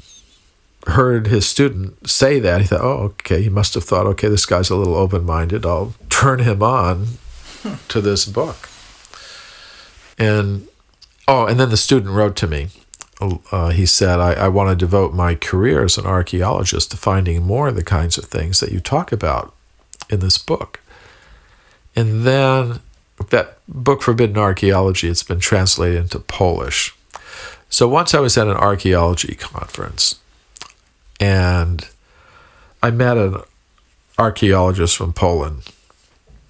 heard his student say that, he thought, oh, okay, he must have thought, okay, this guy's a little open-minded. I'll turn him on to this book. And then the student wrote to me. He said, I want to devote my career as an archaeologist to finding more of the kinds of things that you talk about in this book. And then that book, Forbidden Archaeology, it's been translated into Polish. So once I was at an archaeology conference, and I met an archaeologist from Poland.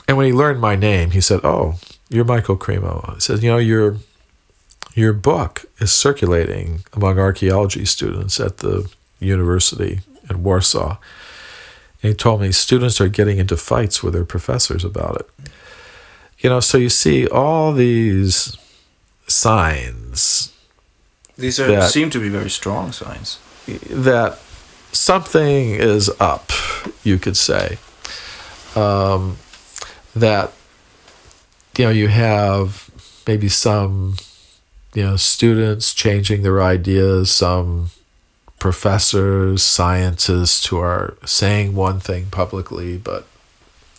And when he learned my name, he said, "Oh, you're Michael Cremo." He said, "You know, your book is circulating among archaeology students at the university in Warsaw." And he told me students are getting into fights with their professors about it. You know, so you see all these signs. These are, seem to be very strong signs. That something is up, you could say. That, you know, you have maybe some, you know, students changing their ideas, some professors, scientists who are saying one thing publicly, but,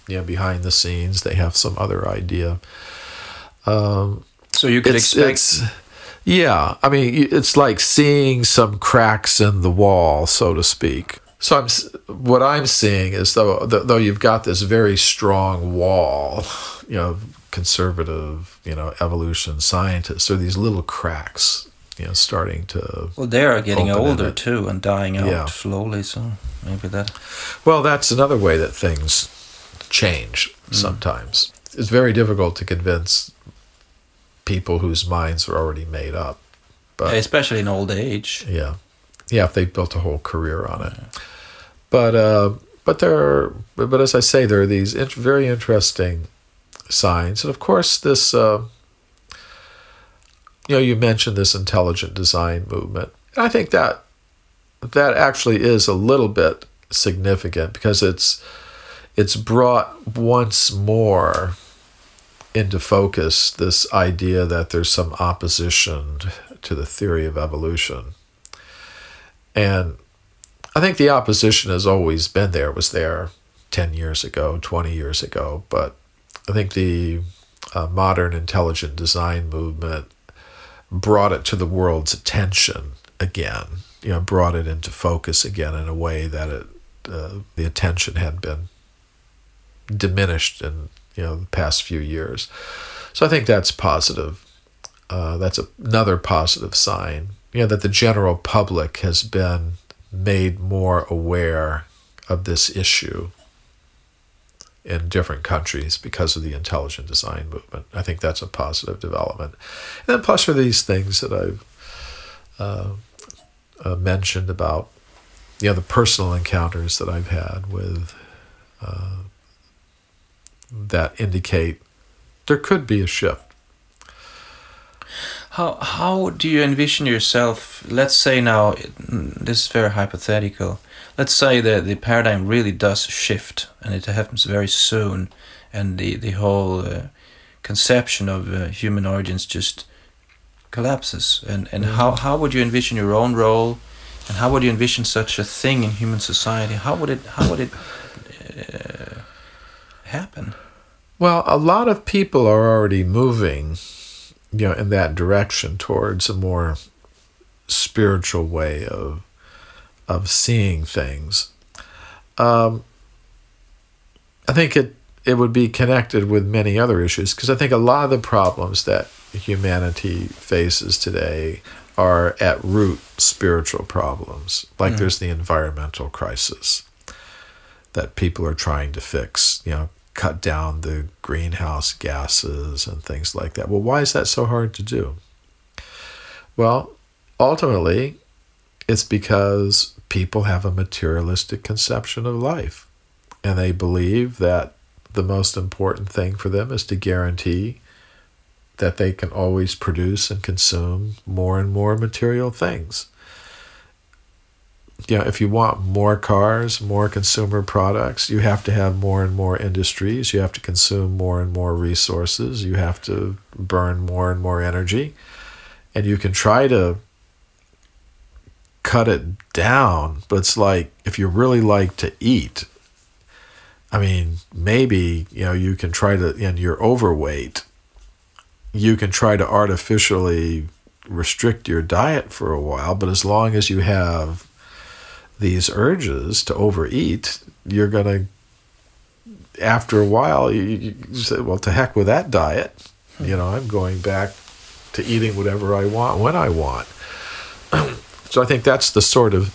you know, behind the scenes they have some other idea. So you could expect... Yeah, I mean, it's like seeing some cracks in the wall, so to speak. So what I'm seeing is, though you've got this very strong wall, you know, conservative, you know, evolution scientists, or these little cracks, you know, starting to... Well, they are getting older, too, and dying out slowly, so maybe that... Well, that's another way that things change sometimes. It's very difficult to convince people whose minds are already made up. But, especially in old age. Yeah. Yeah, if they've built a whole career on it. Yeah. But as I say, there are these very interesting signs. And of course, this, you know, you mentioned this intelligent design movement. And I think that actually is a little bit significant because it's brought once more into focus this idea that there's some opposition to the theory of evolution. And I think the opposition has always been there. It was there 10 years ago, 20 years ago. But I think the modern intelligent design movement brought it to the world's attention again, you know, brought it into focus again in a way that it, the attention had been diminished in, you know, the past few years. So I think that's positive. That's another positive sign, you know, that the general public has been made more aware of this issue in different countries because of the intelligent design movement. I think that's a positive development. And then plus for these things that I've mentioned about, you know, the personal encounters that I've had with that indicate there could be a shift. How do you envision yourself, let's say now, this is very hypothetical, let's say that the paradigm really does shift and it happens very soon and the whole conception of human origins just collapses. And how would you envision your own role, and how would you envision such a thing in human society? How would it happen? Well, a lot of people are already moving, you know, in that direction towards a more spiritual way of seeing things. I think it would be connected with many other issues, because I think a lot of the problems that humanity faces today are at root spiritual problems. Like there's the environmental crisis that people are trying to fix, you know, cut down the greenhouse gases and things like that. Well, why is that so hard to do? Well, ultimately, it's because people have a materialistic conception of life, and they believe that the most important thing for them is to guarantee that they can always produce and consume more and more material things. You know, if you want more cars, more consumer products, you have to have more and more industries. You have to consume more and more resources. You have to burn more and more energy. And you can try to cut it down, but it's like, if you really like to eat, I mean, maybe, you know, you can try to, and you're overweight, you can try to artificially restrict your diet for a while, but as long as you have these urges to overeat, you're going to after a while, you say, well, to heck with that diet. You know, I'm going back to eating whatever I want, when I want. So I think that's the sort of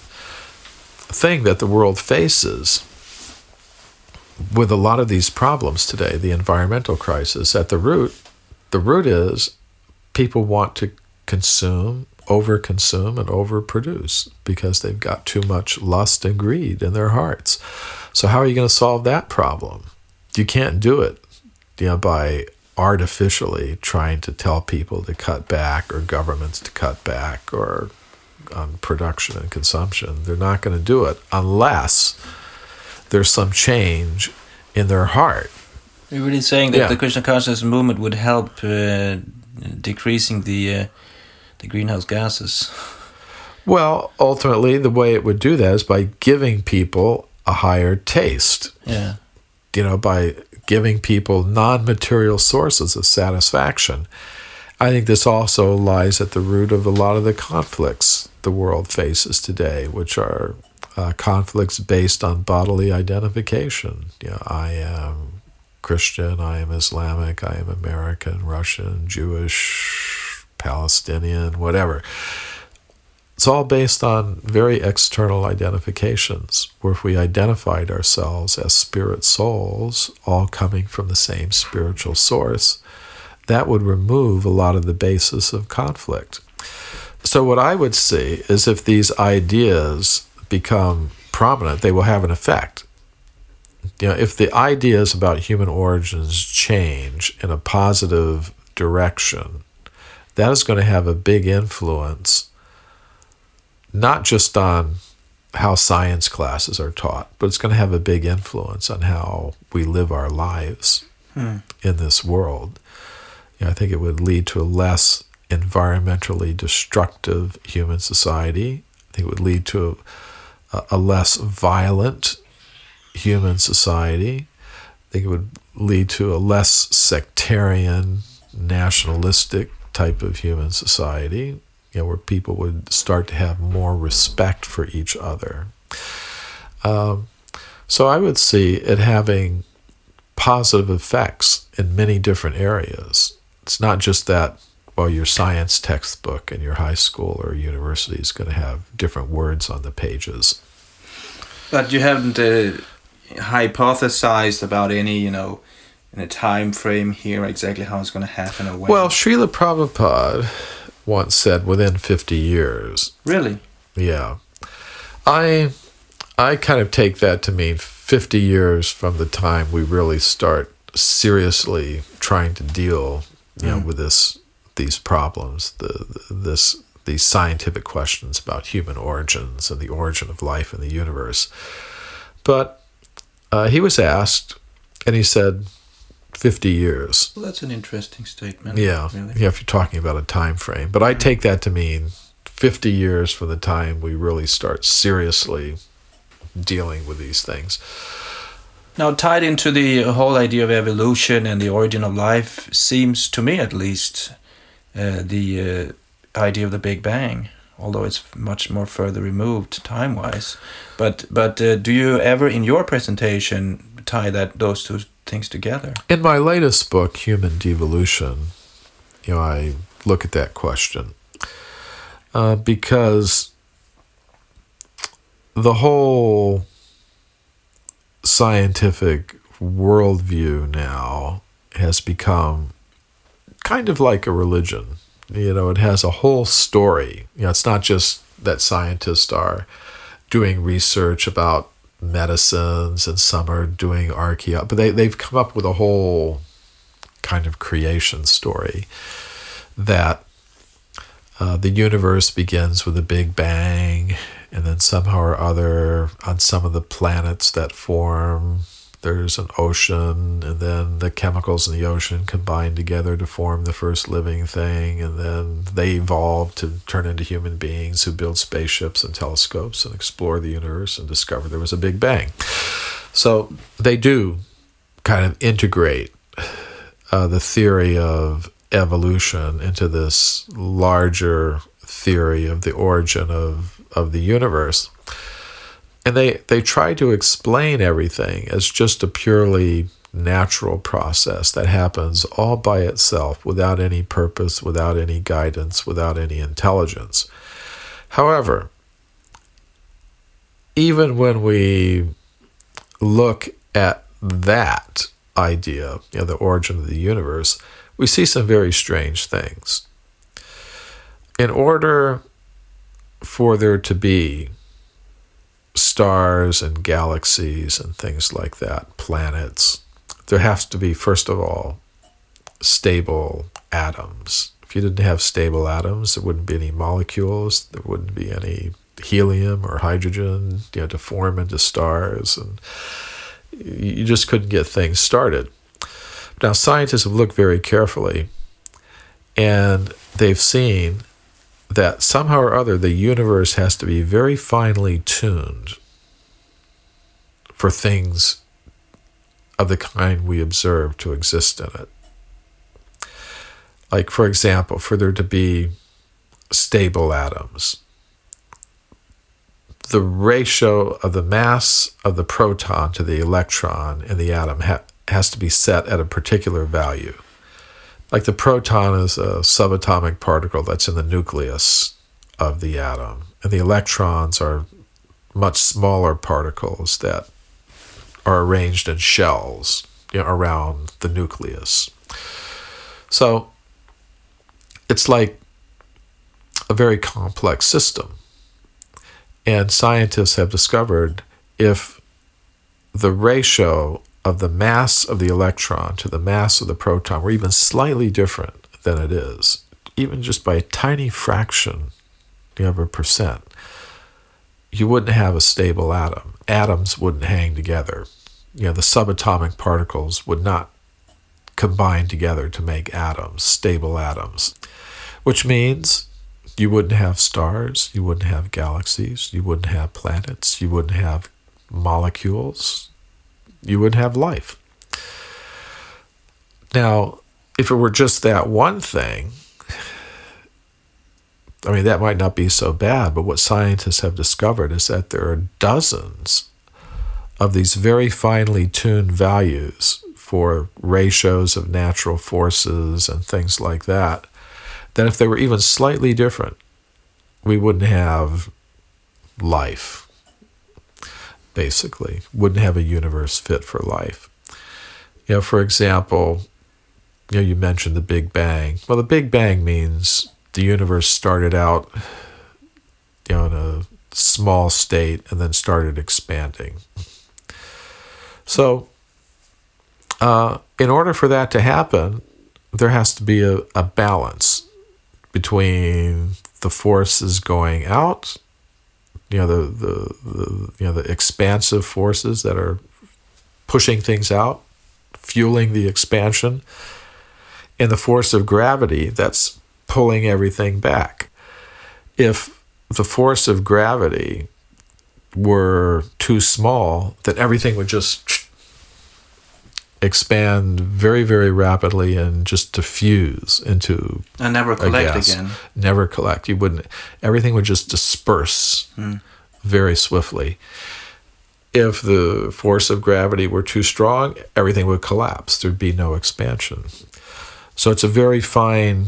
thing that the world faces with a lot of these problems today, the environmental crisis. At the root is people want to consume, overconsume, and overproduce because they've got too much lust and greed in their hearts. So how are you going to solve that problem? You can't do it, you know, by artificially trying to tell people to cut back or governments to cut back or on production and consumption. They're not going to do it unless there's some change in their heart. You're really saying that the Krishna consciousness movement would help decreasing the greenhouse gases? Well, ultimately, the way it would do that is by giving people a higher taste. Yeah. You know, by giving people non-material sources of satisfaction. I think this also lies at the root of a lot of the conflicts the world faces today, which are conflicts based on bodily identification. You know, I am Christian, I am Islamic, I am American, Russian, Jewish, Palestinian, whatever. It's all based on very external identifications, where if we identified ourselves as spirit souls, all coming from the same spiritual source, that would remove a lot of the basis of conflict. So what I would see is if these ideas become prominent, they will have an effect. You know, if the ideas about human origins change in a positive direction, that is going to have a big influence not just on how science classes are taught, but it's going to have a big influence on how we live our lives in this world. You know, I think it would lead to a less environmentally destructive human society. I think it would lead to a less violent human society. I think it would lead to a less sectarian, nationalistic type of human society. You know, where people would start to have more respect for each other. So I would see it having positive effects in many different areas. It's not just that, well, your science textbook in your high school or university is going to have different words on the pages. But you haven't hypothesized about any, you know, in a time frame here, exactly how it's going to happen or when. Well, Srila Prabhupada once said within 50 years. Really? Yeah. I kind of take that to mean 50 years from the time we really start seriously trying to deal, you know, with these problems, these scientific questions about human origins and the origin of life in the universe. But he was asked, and he said, 50 years. Well, that's an interesting statement. Yeah, really. Yeah, if you're talking about a time frame. But I take that to mean 50 years from the time we really start seriously dealing with these things. Now, tied into the whole idea of evolution and the origin of life seems, to me at least, the idea of the Big Bang, although it's much more further removed time-wise. But do you ever, in your presentation, tie those two things together? In my latest book, Human Devolution, you know, I look at that question because the whole scientific worldview now has become kind of like a religion. You know, it has a whole story. You know, it's not just that scientists are doing research about medicines and some are doing archaeology, but they've come up with a whole kind of creation story that the universe begins with a Big Bang, and then somehow or other on some of the planets that form, there's an ocean, and then the chemicals in the ocean combine together to form the first living thing, and then they evolve to turn into human beings who build spaceships and telescopes and explore the universe and discover there was a Big Bang. So they do kind of integrate the theory of evolution into this larger theory of the origin of the universe. And they try to explain everything as just a purely natural process that happens all by itself, without any purpose, without any guidance, without any intelligence. However, even when we look at that idea, you know, the origin of the universe, we see some very strange things. In order for there to be stars and galaxies and things like that, planets, there has to be, first of all, stable atoms. If you didn't have stable atoms, there wouldn't be any molecules, there wouldn't be any helium or hydrogen, you know, to form into stars, and you just couldn't get things started. Now, scientists have looked very carefully, and they've seen that somehow or other the universe has to be very finely tuned for things of the kind we observe to exist in it. Like, for example, for there to be stable atoms, the ratio of the mass of the proton to the electron in the atom has to be set at a particular value. Like, the proton is a subatomic particle that's in the nucleus of the atom, and the electrons are much smaller particles that are arranged in shells, you know, around the nucleus. So it's like a very complex system. And scientists have discovered if the ratio of the mass of the electron to the mass of the proton were even slightly different than it is, even just by a tiny fraction of a percent, you wouldn't have a stable atom. Atoms wouldn't hang together. You know, the subatomic particles would not combine together to make atoms, stable atoms, which means you wouldn't have stars, you wouldn't have galaxies, you wouldn't have planets, you wouldn't have molecules, you wouldn't have life. Now, if it were just that one thing, I mean, that might not be so bad, but what scientists have discovered is that there are dozens of these very finely tuned values for ratios of natural forces and things like that, that if they were even slightly different, we wouldn't have life. Basically, wouldn't have a universe fit for life. You know, for example, you know, you mentioned the Big Bang. Well, the Big Bang means the universe started out, you know, in a small state and then started expanding. So, in order for that to happen, there has to be a balance between the forces going out, you know, the expansive forces that are pushing things out, fueling the expansion, and the force of gravity that's pulling everything back. If the force of gravity were too small, then everything would just expand very, very rapidly and just diffuse into and never collect again. Never collect. You wouldn't. Everything would just disperse very swiftly. If the force of gravity were too strong, everything would collapse. There'd be no expansion. So it's a very fine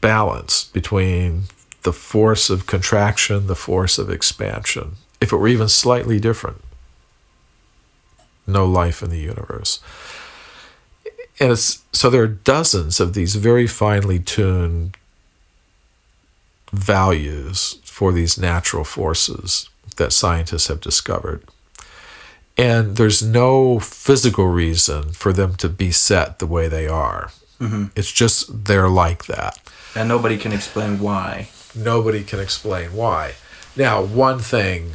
balance between the force of contraction, the force of expansion. If it were even slightly different, no life in the universe. And so there are dozens of these very finely tuned values for these natural forces that scientists have discovered. And there's no physical reason for them to be set the way they are. Mm-hmm. It's just they're like that. And nobody can explain why. Nobody can explain why. Now, one thing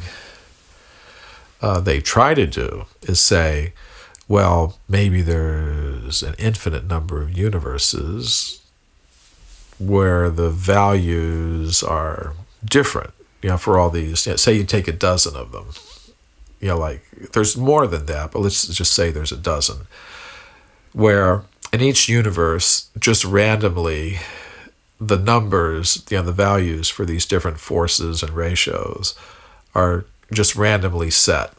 they try to do is say, well, maybe there's an infinite number of universes where the values are different, you know, for all these, you know, say you take a dozen of them, you know, like there's more than that, but let's just say there's a dozen, where in each universe, just randomly, the numbers, you know, the values for these different forces and ratios are just randomly set.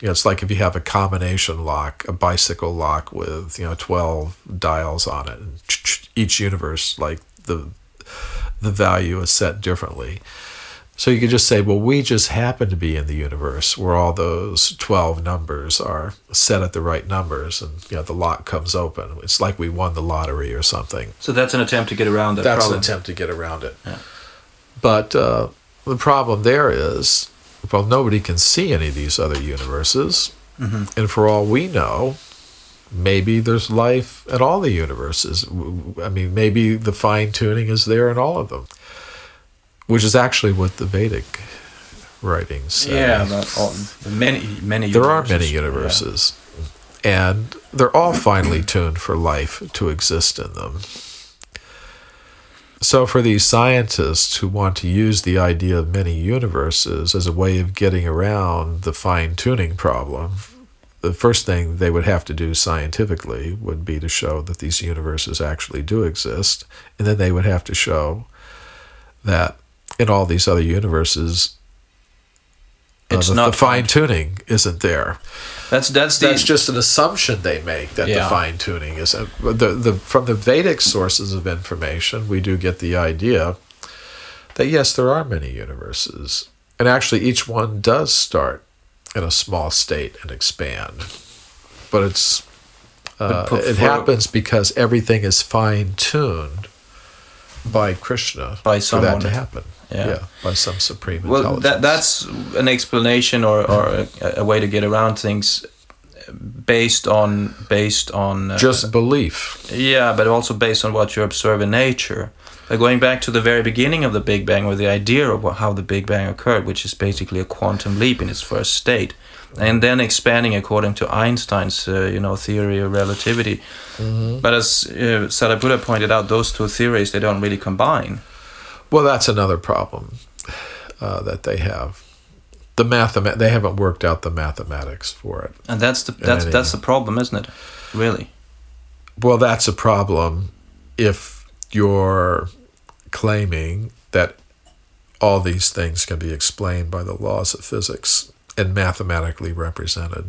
You know, it's like if you have a combination lock, a bicycle lock with, 12 dials on it, and each universe, like the value is set differently. So you could just say, well, we just happen to be in the universe where all those 12 numbers are set at the right numbers, and the lock comes open. It's like we won the lottery or something. So that's an attempt to get around that problem. That's an attempt to get around it. Yeah. But the problem there is, well, nobody can see any of these other universes. Mm-hmm. And for all we know, maybe there's life at all the universes. I mean, maybe the fine-tuning is there in all of them, which is actually what the Vedic writings say. Yeah, many universes. There are many universes, yeah. And they're all finely tuned for life to exist in them. So for these scientists who want to use the idea of many universes as a way of getting around the fine-tuning problem, the first thing they would have to do scientifically would be to show that these universes actually do exist, and then they would have to show that in all these other universes, the fine-tuning isn't there. That's just an assumption they make, that the fine-tuning isn't. From the Vedic sources of information, we do get the idea that, yes, there are many universes. And actually, each one does start in a small state and expand. But it happens because everything is fine-tuned by Krishna, by someone, for that to happen. Yeah. By some supreme intelligence. That's an explanation or a way to get around things based on just belief. Yeah, but also based on what you observe in nature. But going back to the very beginning of the Big Bang, or the idea of how the Big Bang occurred, which is basically a quantum leap in its first state, and then expanding according to Einstein's theory of relativity. Mm-hmm. But as Sadaputa pointed out, those two theories, they don't really combine. Well, that's another problem that they have. They haven't worked out the mathematics for it. And that's the problem, isn't it? Really. Well, that's a problem if you're claiming that all these things can be explained by the laws of physics and mathematically represented.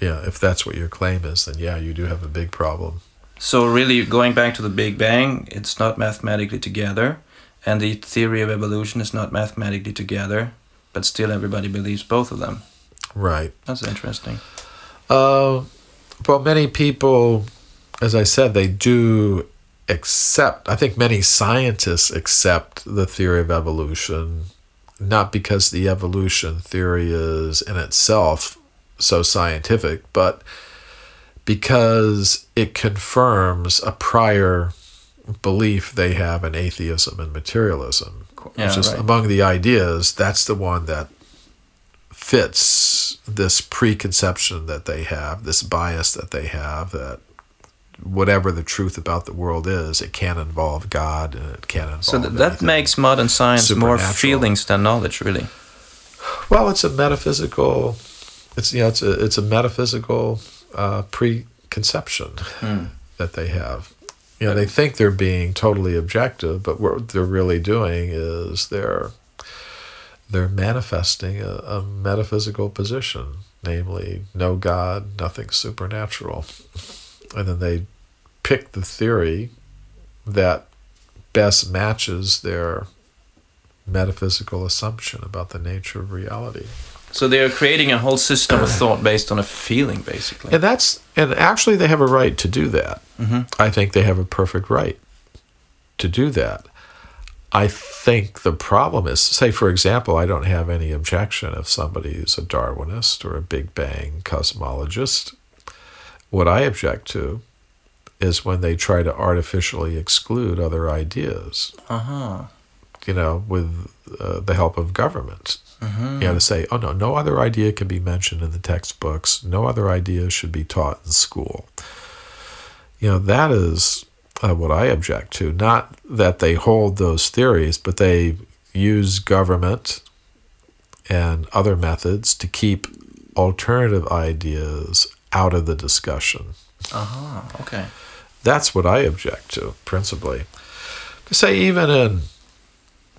Yeah, if that's what your claim is, then yeah, you do have a big problem. So really, going back to the Big Bang, it's not mathematically together, and the theory of evolution is not mathematically together, but still everybody believes both of them. Right. That's interesting. Well, many people, as I said, they do accept, I think many scientists accept the theory of evolution, not because the evolution theory is in itself so scientific, but because it confirms a prior belief they have in atheism and materialism. Which is, among the ideas, that's the one that fits this preconception that they have, this bias that they have, that whatever the truth about the world is, it can involve God, and it can involve that makes modern science more feelings than knowledge, really. Well, it's a metaphysical, it's a metaphysical preconception that they have. They think they're being totally objective, but what they're really doing is they're manifesting a metaphysical position, namely, no God, nothing supernatural. And then they pick the theory that best matches their metaphysical assumption about the nature of reality. So they are creating a whole system of thought based on a feeling, basically. And actually they have a right to do that. Mm-hmm. I think they have a perfect right to do that. I think the problem is, say, for example, I don't have any objection if somebody is a Darwinist or a Big Bang cosmologist. What I object to is when they try to artificially exclude other ideas, with the help of government. Mm-hmm. To say, oh, no other idea can be mentioned in the textbooks. No other idea should be taught in school. That is what I object to. Not that they hold those theories, but they use government and other methods to keep alternative ideas out of the discussion. Okay. That's what I object to, principally. To say even in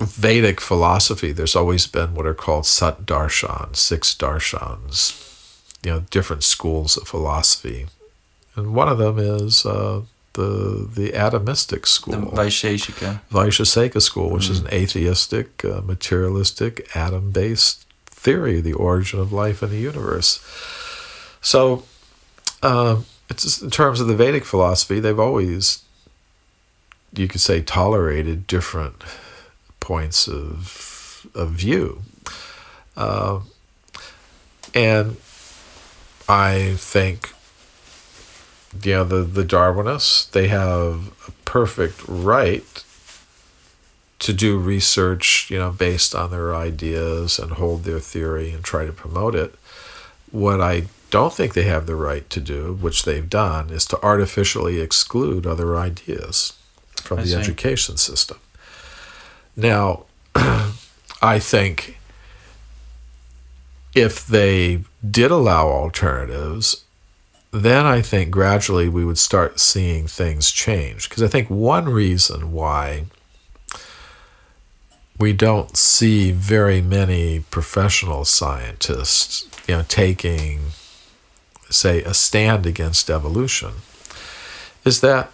Vedic philosophy, there's always been what are called Sat Darshan, six darshans, different schools of philosophy. And one of them is the atomistic school. The Vaisheshika. Vaisheshika school, which is an atheistic, materialistic, atom-based theory of the origin of life and the universe. So it's in terms of the Vedic philosophy, they've always, you could say, tolerated different points of view. And I think the Darwinists, they have a perfect right to do research, based on their ideas and hold their theory and try to promote it. What I don't think they have the right to do, which they've done, is to artificially exclude other ideas from the education system. Now, I think if they did allow alternatives, then I think gradually we would start seeing things change. Because I think one reason why we don't see very many professional scientists, taking, say, a stand against evolution is that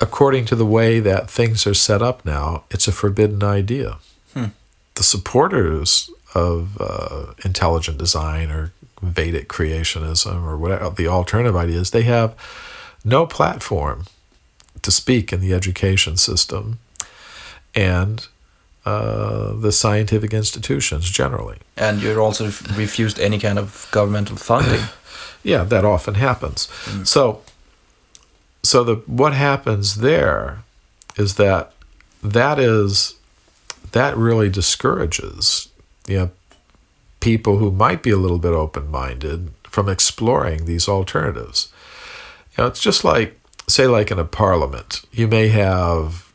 according to the way that things are set up now, it's a forbidden idea. The supporters of intelligent design or Vedic creationism or whatever the alternative ideas, they have no platform to speak in the education system and the scientific institutions generally. And you're also refused any kind of governmental funding. Yeah, that often happens. So what happens there is that really discourages people who might be a little bit open-minded from exploring these alternatives. It's just like, say, like in a parliament, you may have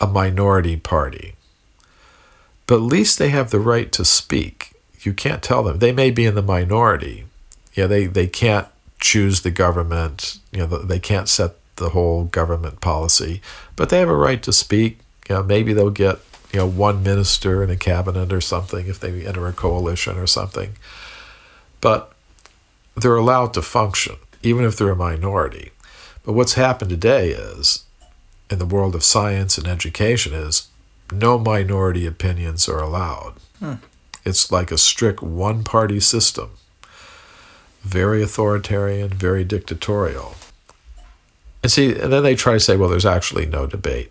a minority party, but at least they have the right to speak. You can't tell them. They may be in the minority. They can't choose the government. They can't set the whole government policy, but they have a right to speak. Maybe they'll get one minister in a cabinet or something if they enter a coalition or something. But they're allowed to function, even if they're a minority. But what's happened today is, in the world of science and education, is no minority opinions are allowed. It's like a strict one-party system. Very authoritarian, very dictatorial. And then they try to say, well, there's actually no debate.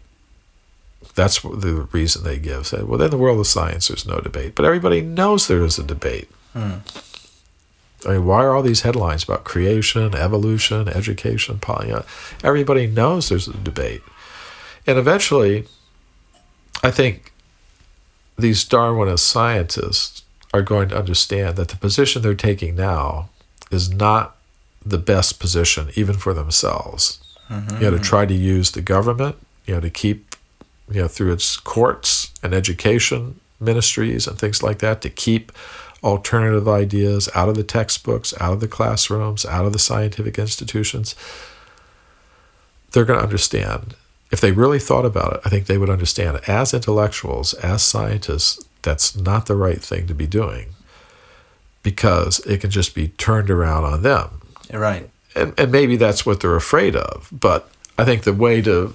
That's the reason they give. Say, well, in the world of science, there's no debate. But everybody knows there is a debate. I mean, why are all these headlines about creation, evolution, education, everybody knows there's a debate. And eventually, I think these Darwinist scientists are going to understand that the position they're taking now is not the best position, even for themselves. To try to use the government, to keep through its courts and education ministries and things like that, to keep alternative ideas out of the textbooks, out of the classrooms, out of the scientific institutions. They're going to understand. If they really thought about it, I think they would understand it. As intellectuals, as scientists, that's not the right thing to be doing because it can just be turned around on them. Right. And maybe that's what they're afraid of. But I think the way to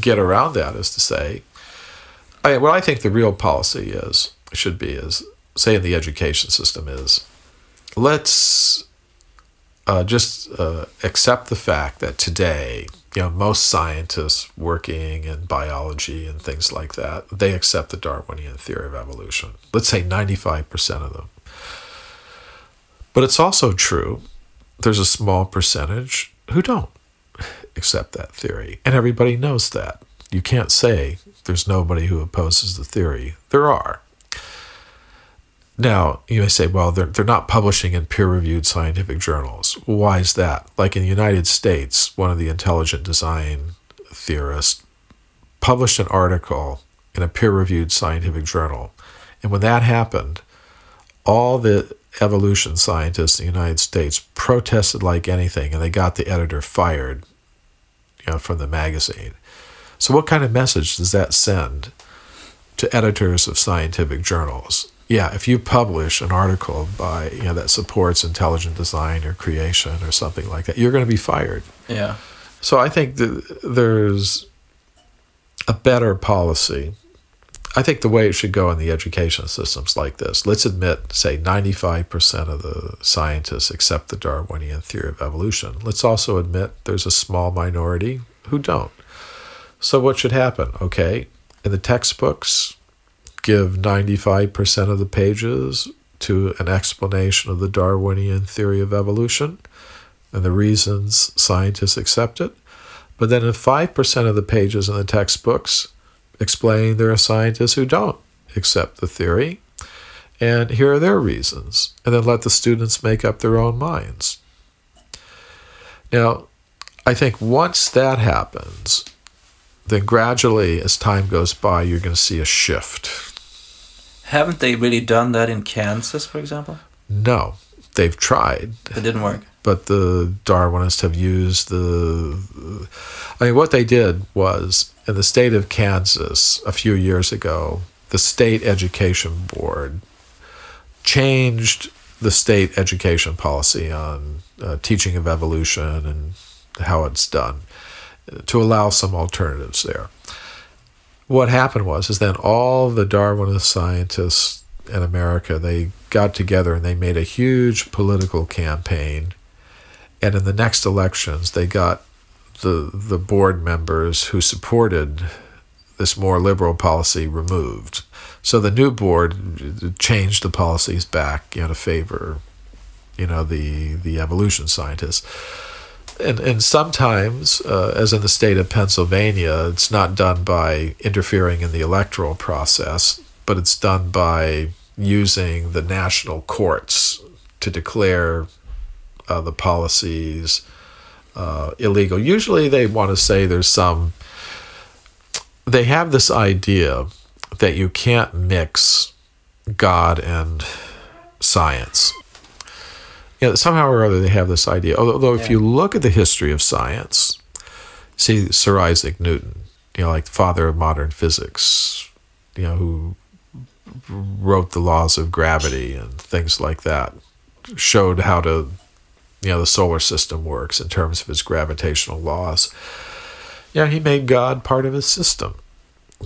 get around that is to say, what I think the real policy should be, say in the education system is, let's just accept the fact that today, most scientists working in biology and things like that, they accept the Darwinian theory of evolution. Let's say 95% of them. But it's also true, there's a small percentage who don't accept that theory. And everybody knows that. You can't say there's nobody who opposes the theory. There are. Now, you may say, well, they're not publishing in peer-reviewed scientific journals. Well, why is that? Like in the United States, one of the intelligent design theorists published an article in a peer-reviewed scientific journal. And when that happened, all the evolution scientists in the United States protested like anything, and they got the editor fired from the magazine. So what kind of message does that send to editors of scientific journals. Yeah, if you publish an article by that supports intelligent design or creation or something like that, you're going to be fired. Yeah. So I think that there's a better policy. I think the way it should go in the education system's like this. Let's admit, say, 95% of the scientists accept the Darwinian theory of evolution. Let's also admit there's a small minority who don't. So what should happen? Okay, in the textbooks, give 95% of the pages to an explanation of the Darwinian theory of evolution and the reasons scientists accept it. But then in 5% of the pages in the textbooks, explain there are scientists who don't accept the theory, and here are their reasons, and then let the students make up their own minds. Now, I think once that happens, then gradually, as time goes by, you're going to see a shift. Haven't they really done that in Kansas, for example? No, they've tried. It didn't work. But the Darwinists have used the... I mean, what they did was, in the state of Kansas a few years ago, the state education board changed the state education policy on teaching of evolution and how it's done to allow some alternatives there. What happened was, is then all the Darwinist scientists in America, they got together and they made a huge political campaign. And in the next elections, they got the board members who supported this more liberal policy removed. So the new board changed the policies back, to favor, the evolution scientists. And sometimes, as in the state of Pennsylvania, it's not done by interfering in the electoral process, but it's done by using the national courts to declare the policies illegal. Usually they want to say there's some... They have this idea that you can't mix God and science. Somehow or other they have this idea. Although if you look at the history of science, see Sir Isaac Newton, like the father of modern physics, who wrote the laws of gravity and things like that, showed how to... the solar system works in terms of its gravitational laws. He made God part of his system.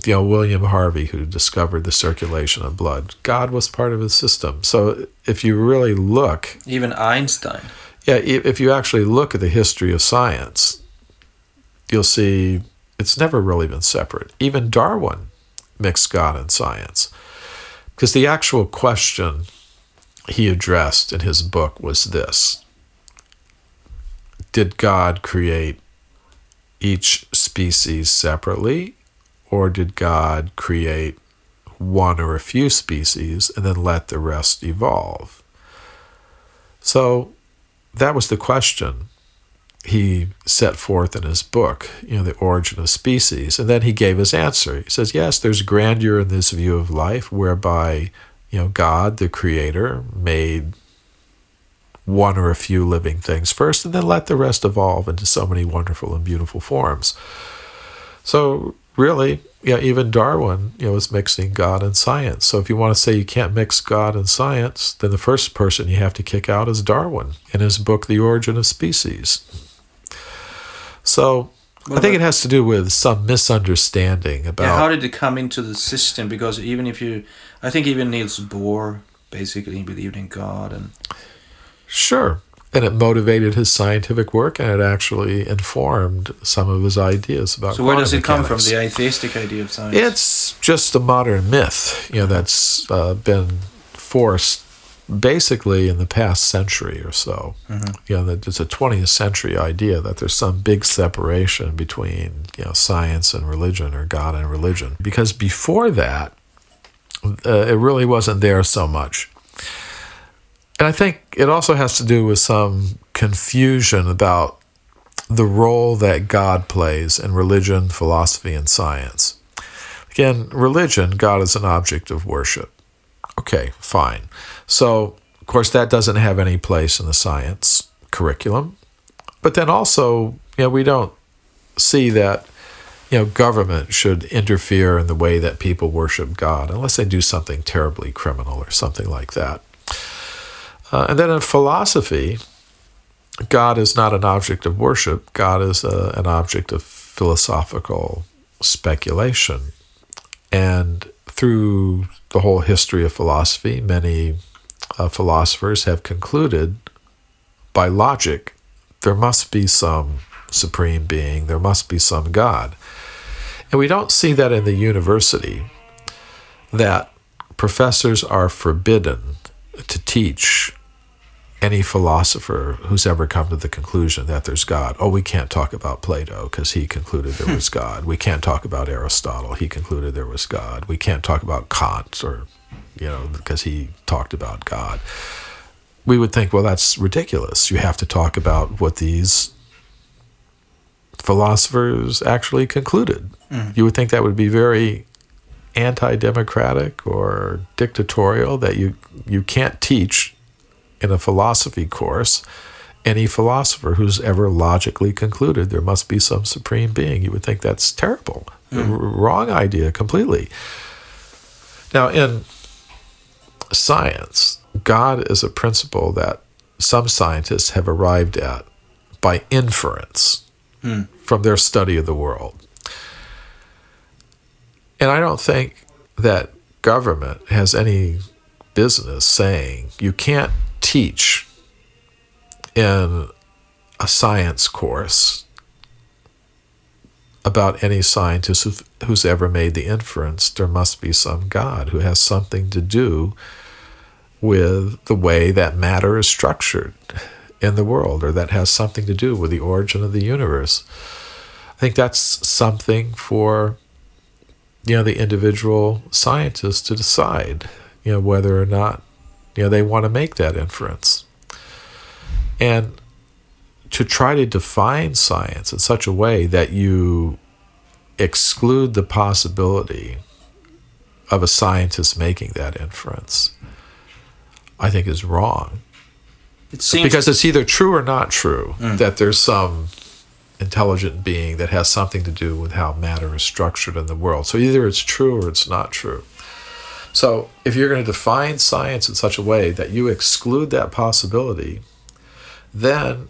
William Harvey, who discovered the circulation of blood, God was part of his system. So if you really look... Even Einstein. Yeah, if you actually look at the history of science, you'll see it's never really been separate. Even Darwin mixed God and science. Because the actual question he addressed in his book was this: did God create each species separately, or did God create one or a few species and then let the rest evolve? So that was the question he set forth in his book, The Origin of Species. And then he gave his answer. He says, yes, there's grandeur in this view of life whereby, God, the creator, made one or a few living things first, and then let the rest evolve into so many wonderful and beautiful forms. So really, even Darwin, was mixing God and science. So if you want to say you can't mix God and science, then the first person you have to kick out is Darwin in his book, The Origin of Species. So I think it has to do with some misunderstanding about... Yeah, how did it come into the system? Because even if you... I think even Niels Bohr basically believed in God and... Sure. And it motivated his scientific work, and it actually informed some of his ideas about quantum mechanics. So where does it come from, the atheistic idea of science? It's just a modern myth, that's been forced basically in the past century or so. Mm-hmm. It's a 20th century idea that there's some big separation between, science and religion, or God and religion. Because before that, it really wasn't there so much. And I think it also has to do with some confusion about the role that God plays in religion, philosophy, and science. Again, religion, God is an object of worship. Okay, fine. So, of course, that doesn't have any place in the science curriculum. But then also, we don't see that you know, government should interfere in the way that people worship God, unless they do something terribly criminal or something like that. And then in philosophy, God is not an object of worship. God is an object of philosophical speculation. And through the whole history of philosophy, many philosophers have concluded by logic, there must be some supreme being, there must be some God. And we don't see that in the university, that professors are forbidden to teach any philosopher who's ever come to the conclusion that there's God. Oh, we can't talk about Plato because he concluded there was God. We can't talk about Aristotle. He concluded there was God. We can't talk about Kant or, you know, because he talked about God. We would think, well, that's ridiculous. You have to talk about what these philosophers actually concluded. Mm. You would think that would be very anti-democratic or dictatorial, that you can't teach in a philosophy course any philosopher who's ever logically concluded there must be some supreme being. You would think that's terrible. Mm. Wrong idea completely. Now, in science, God is a principle that some scientists have arrived at by inference from their study of the world. And I don't think that government has any business saying you can't teach in a science course about any scientist who's ever made the inference there must be some God who has something to do with the way that matter is structured in the world, or that has something to do with the origin of the universe. I think that's something for, you know, the individual scientists to decide, you know, whether or not, you know, they want to make that inference. And to try to define science in such a way that you exclude the possibility of a scientist making that inference, I think is wrong. It seems, because it's either true or not true, that there's some intelligent being that has something to do with how matter is structured in the world. So either it's true or it's not true. So if you're going to define science in such a way that you exclude that possibility, then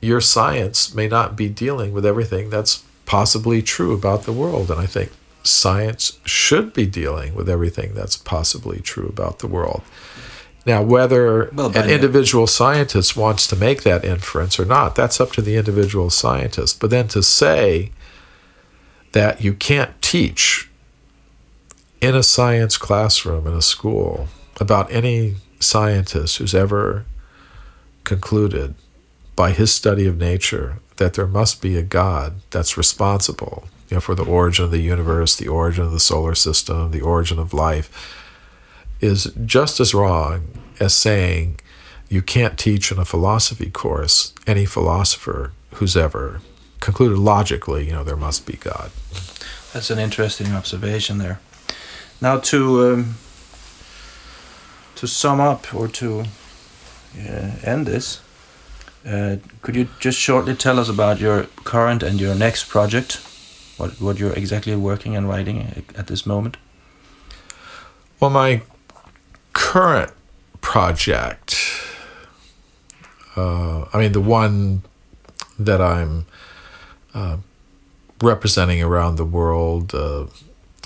your science may not be dealing with everything that's possibly true about the world. And I think science should be dealing with everything that's possibly true about the world. Now, whether an individual scientist wants to make that inference or not, that's up to the individual scientist. But then to say that you can't teach in a science classroom in a school about any scientist who's ever concluded by his study of nature that there must be a God that's responsible, you know, for the origin of the universe, the origin of the solar system, the origin of life, is just as wrong as saying you can't teach in a philosophy course any philosopher who's ever concluded logically, you know, there must be God. That's an interesting observation there. Now to sum up or to end this, could you just shortly tell us about your current and your next project, what you're exactly working and writing at this moment? Well, my current project, the one that I'm representing around the world,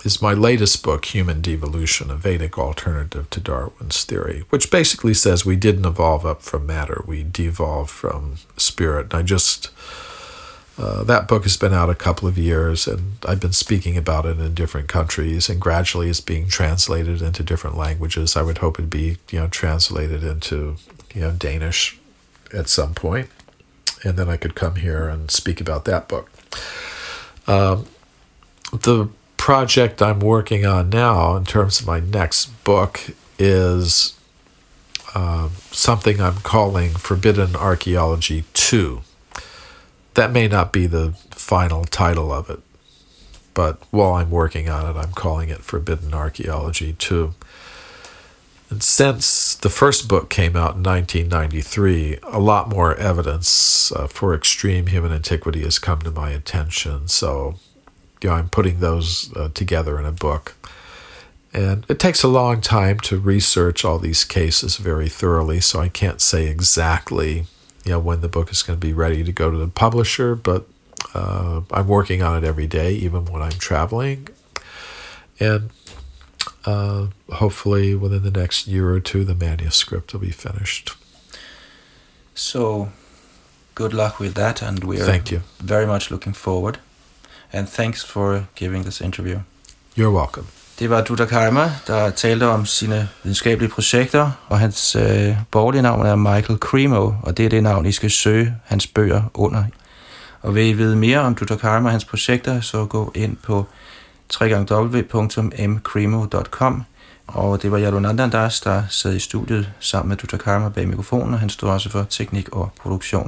is my latest book, Human Devolution, a Vedic alternative to Darwin's theory, which basically says we didn't evolve up from matter, we devolved from spirit. And I just, that book has been out a couple of years, and I've been speaking about it in different countries, and gradually it's being translated into different languages. I would hope it'd be, you know, translated into, you know, Danish at some point, and then I could come here and speak about that book. The project I'm working on now, in terms of my next book, is something I'm calling Forbidden Archaeology 2. That may not be the final title of it, but while I'm working on it, I'm calling it Forbidden Archaeology 2. And since the first book came out in 1993, a lot more evidence for extreme human antiquity has come to my attention. So you know, I'm putting those together in a book. And it takes a long time to research all these cases very thoroughly, so I can't say exactly, you know, when the book is going to be ready to go to the publisher, but I'm working on it every day, even when I'm traveling. And hopefully within the next year or two, the manuscript will be finished. So good luck with that, and we are very much looking forward. And thanks for giving this interview. You're welcome. Det var Drutakarma, der talte om sine videnskabelige projekter, og hans borgerlige navn er Michael Cremo, og det er det navn, I skal søge hans bøger under. Og vil I vide mere om Drutakarma og hans projekter, så gå ind på www.mcremo.com. Og det var Jalunanda Anders, der sad i studiet sammen med Drutakarma bag mikrofonen, og han stod også for teknik og produktion.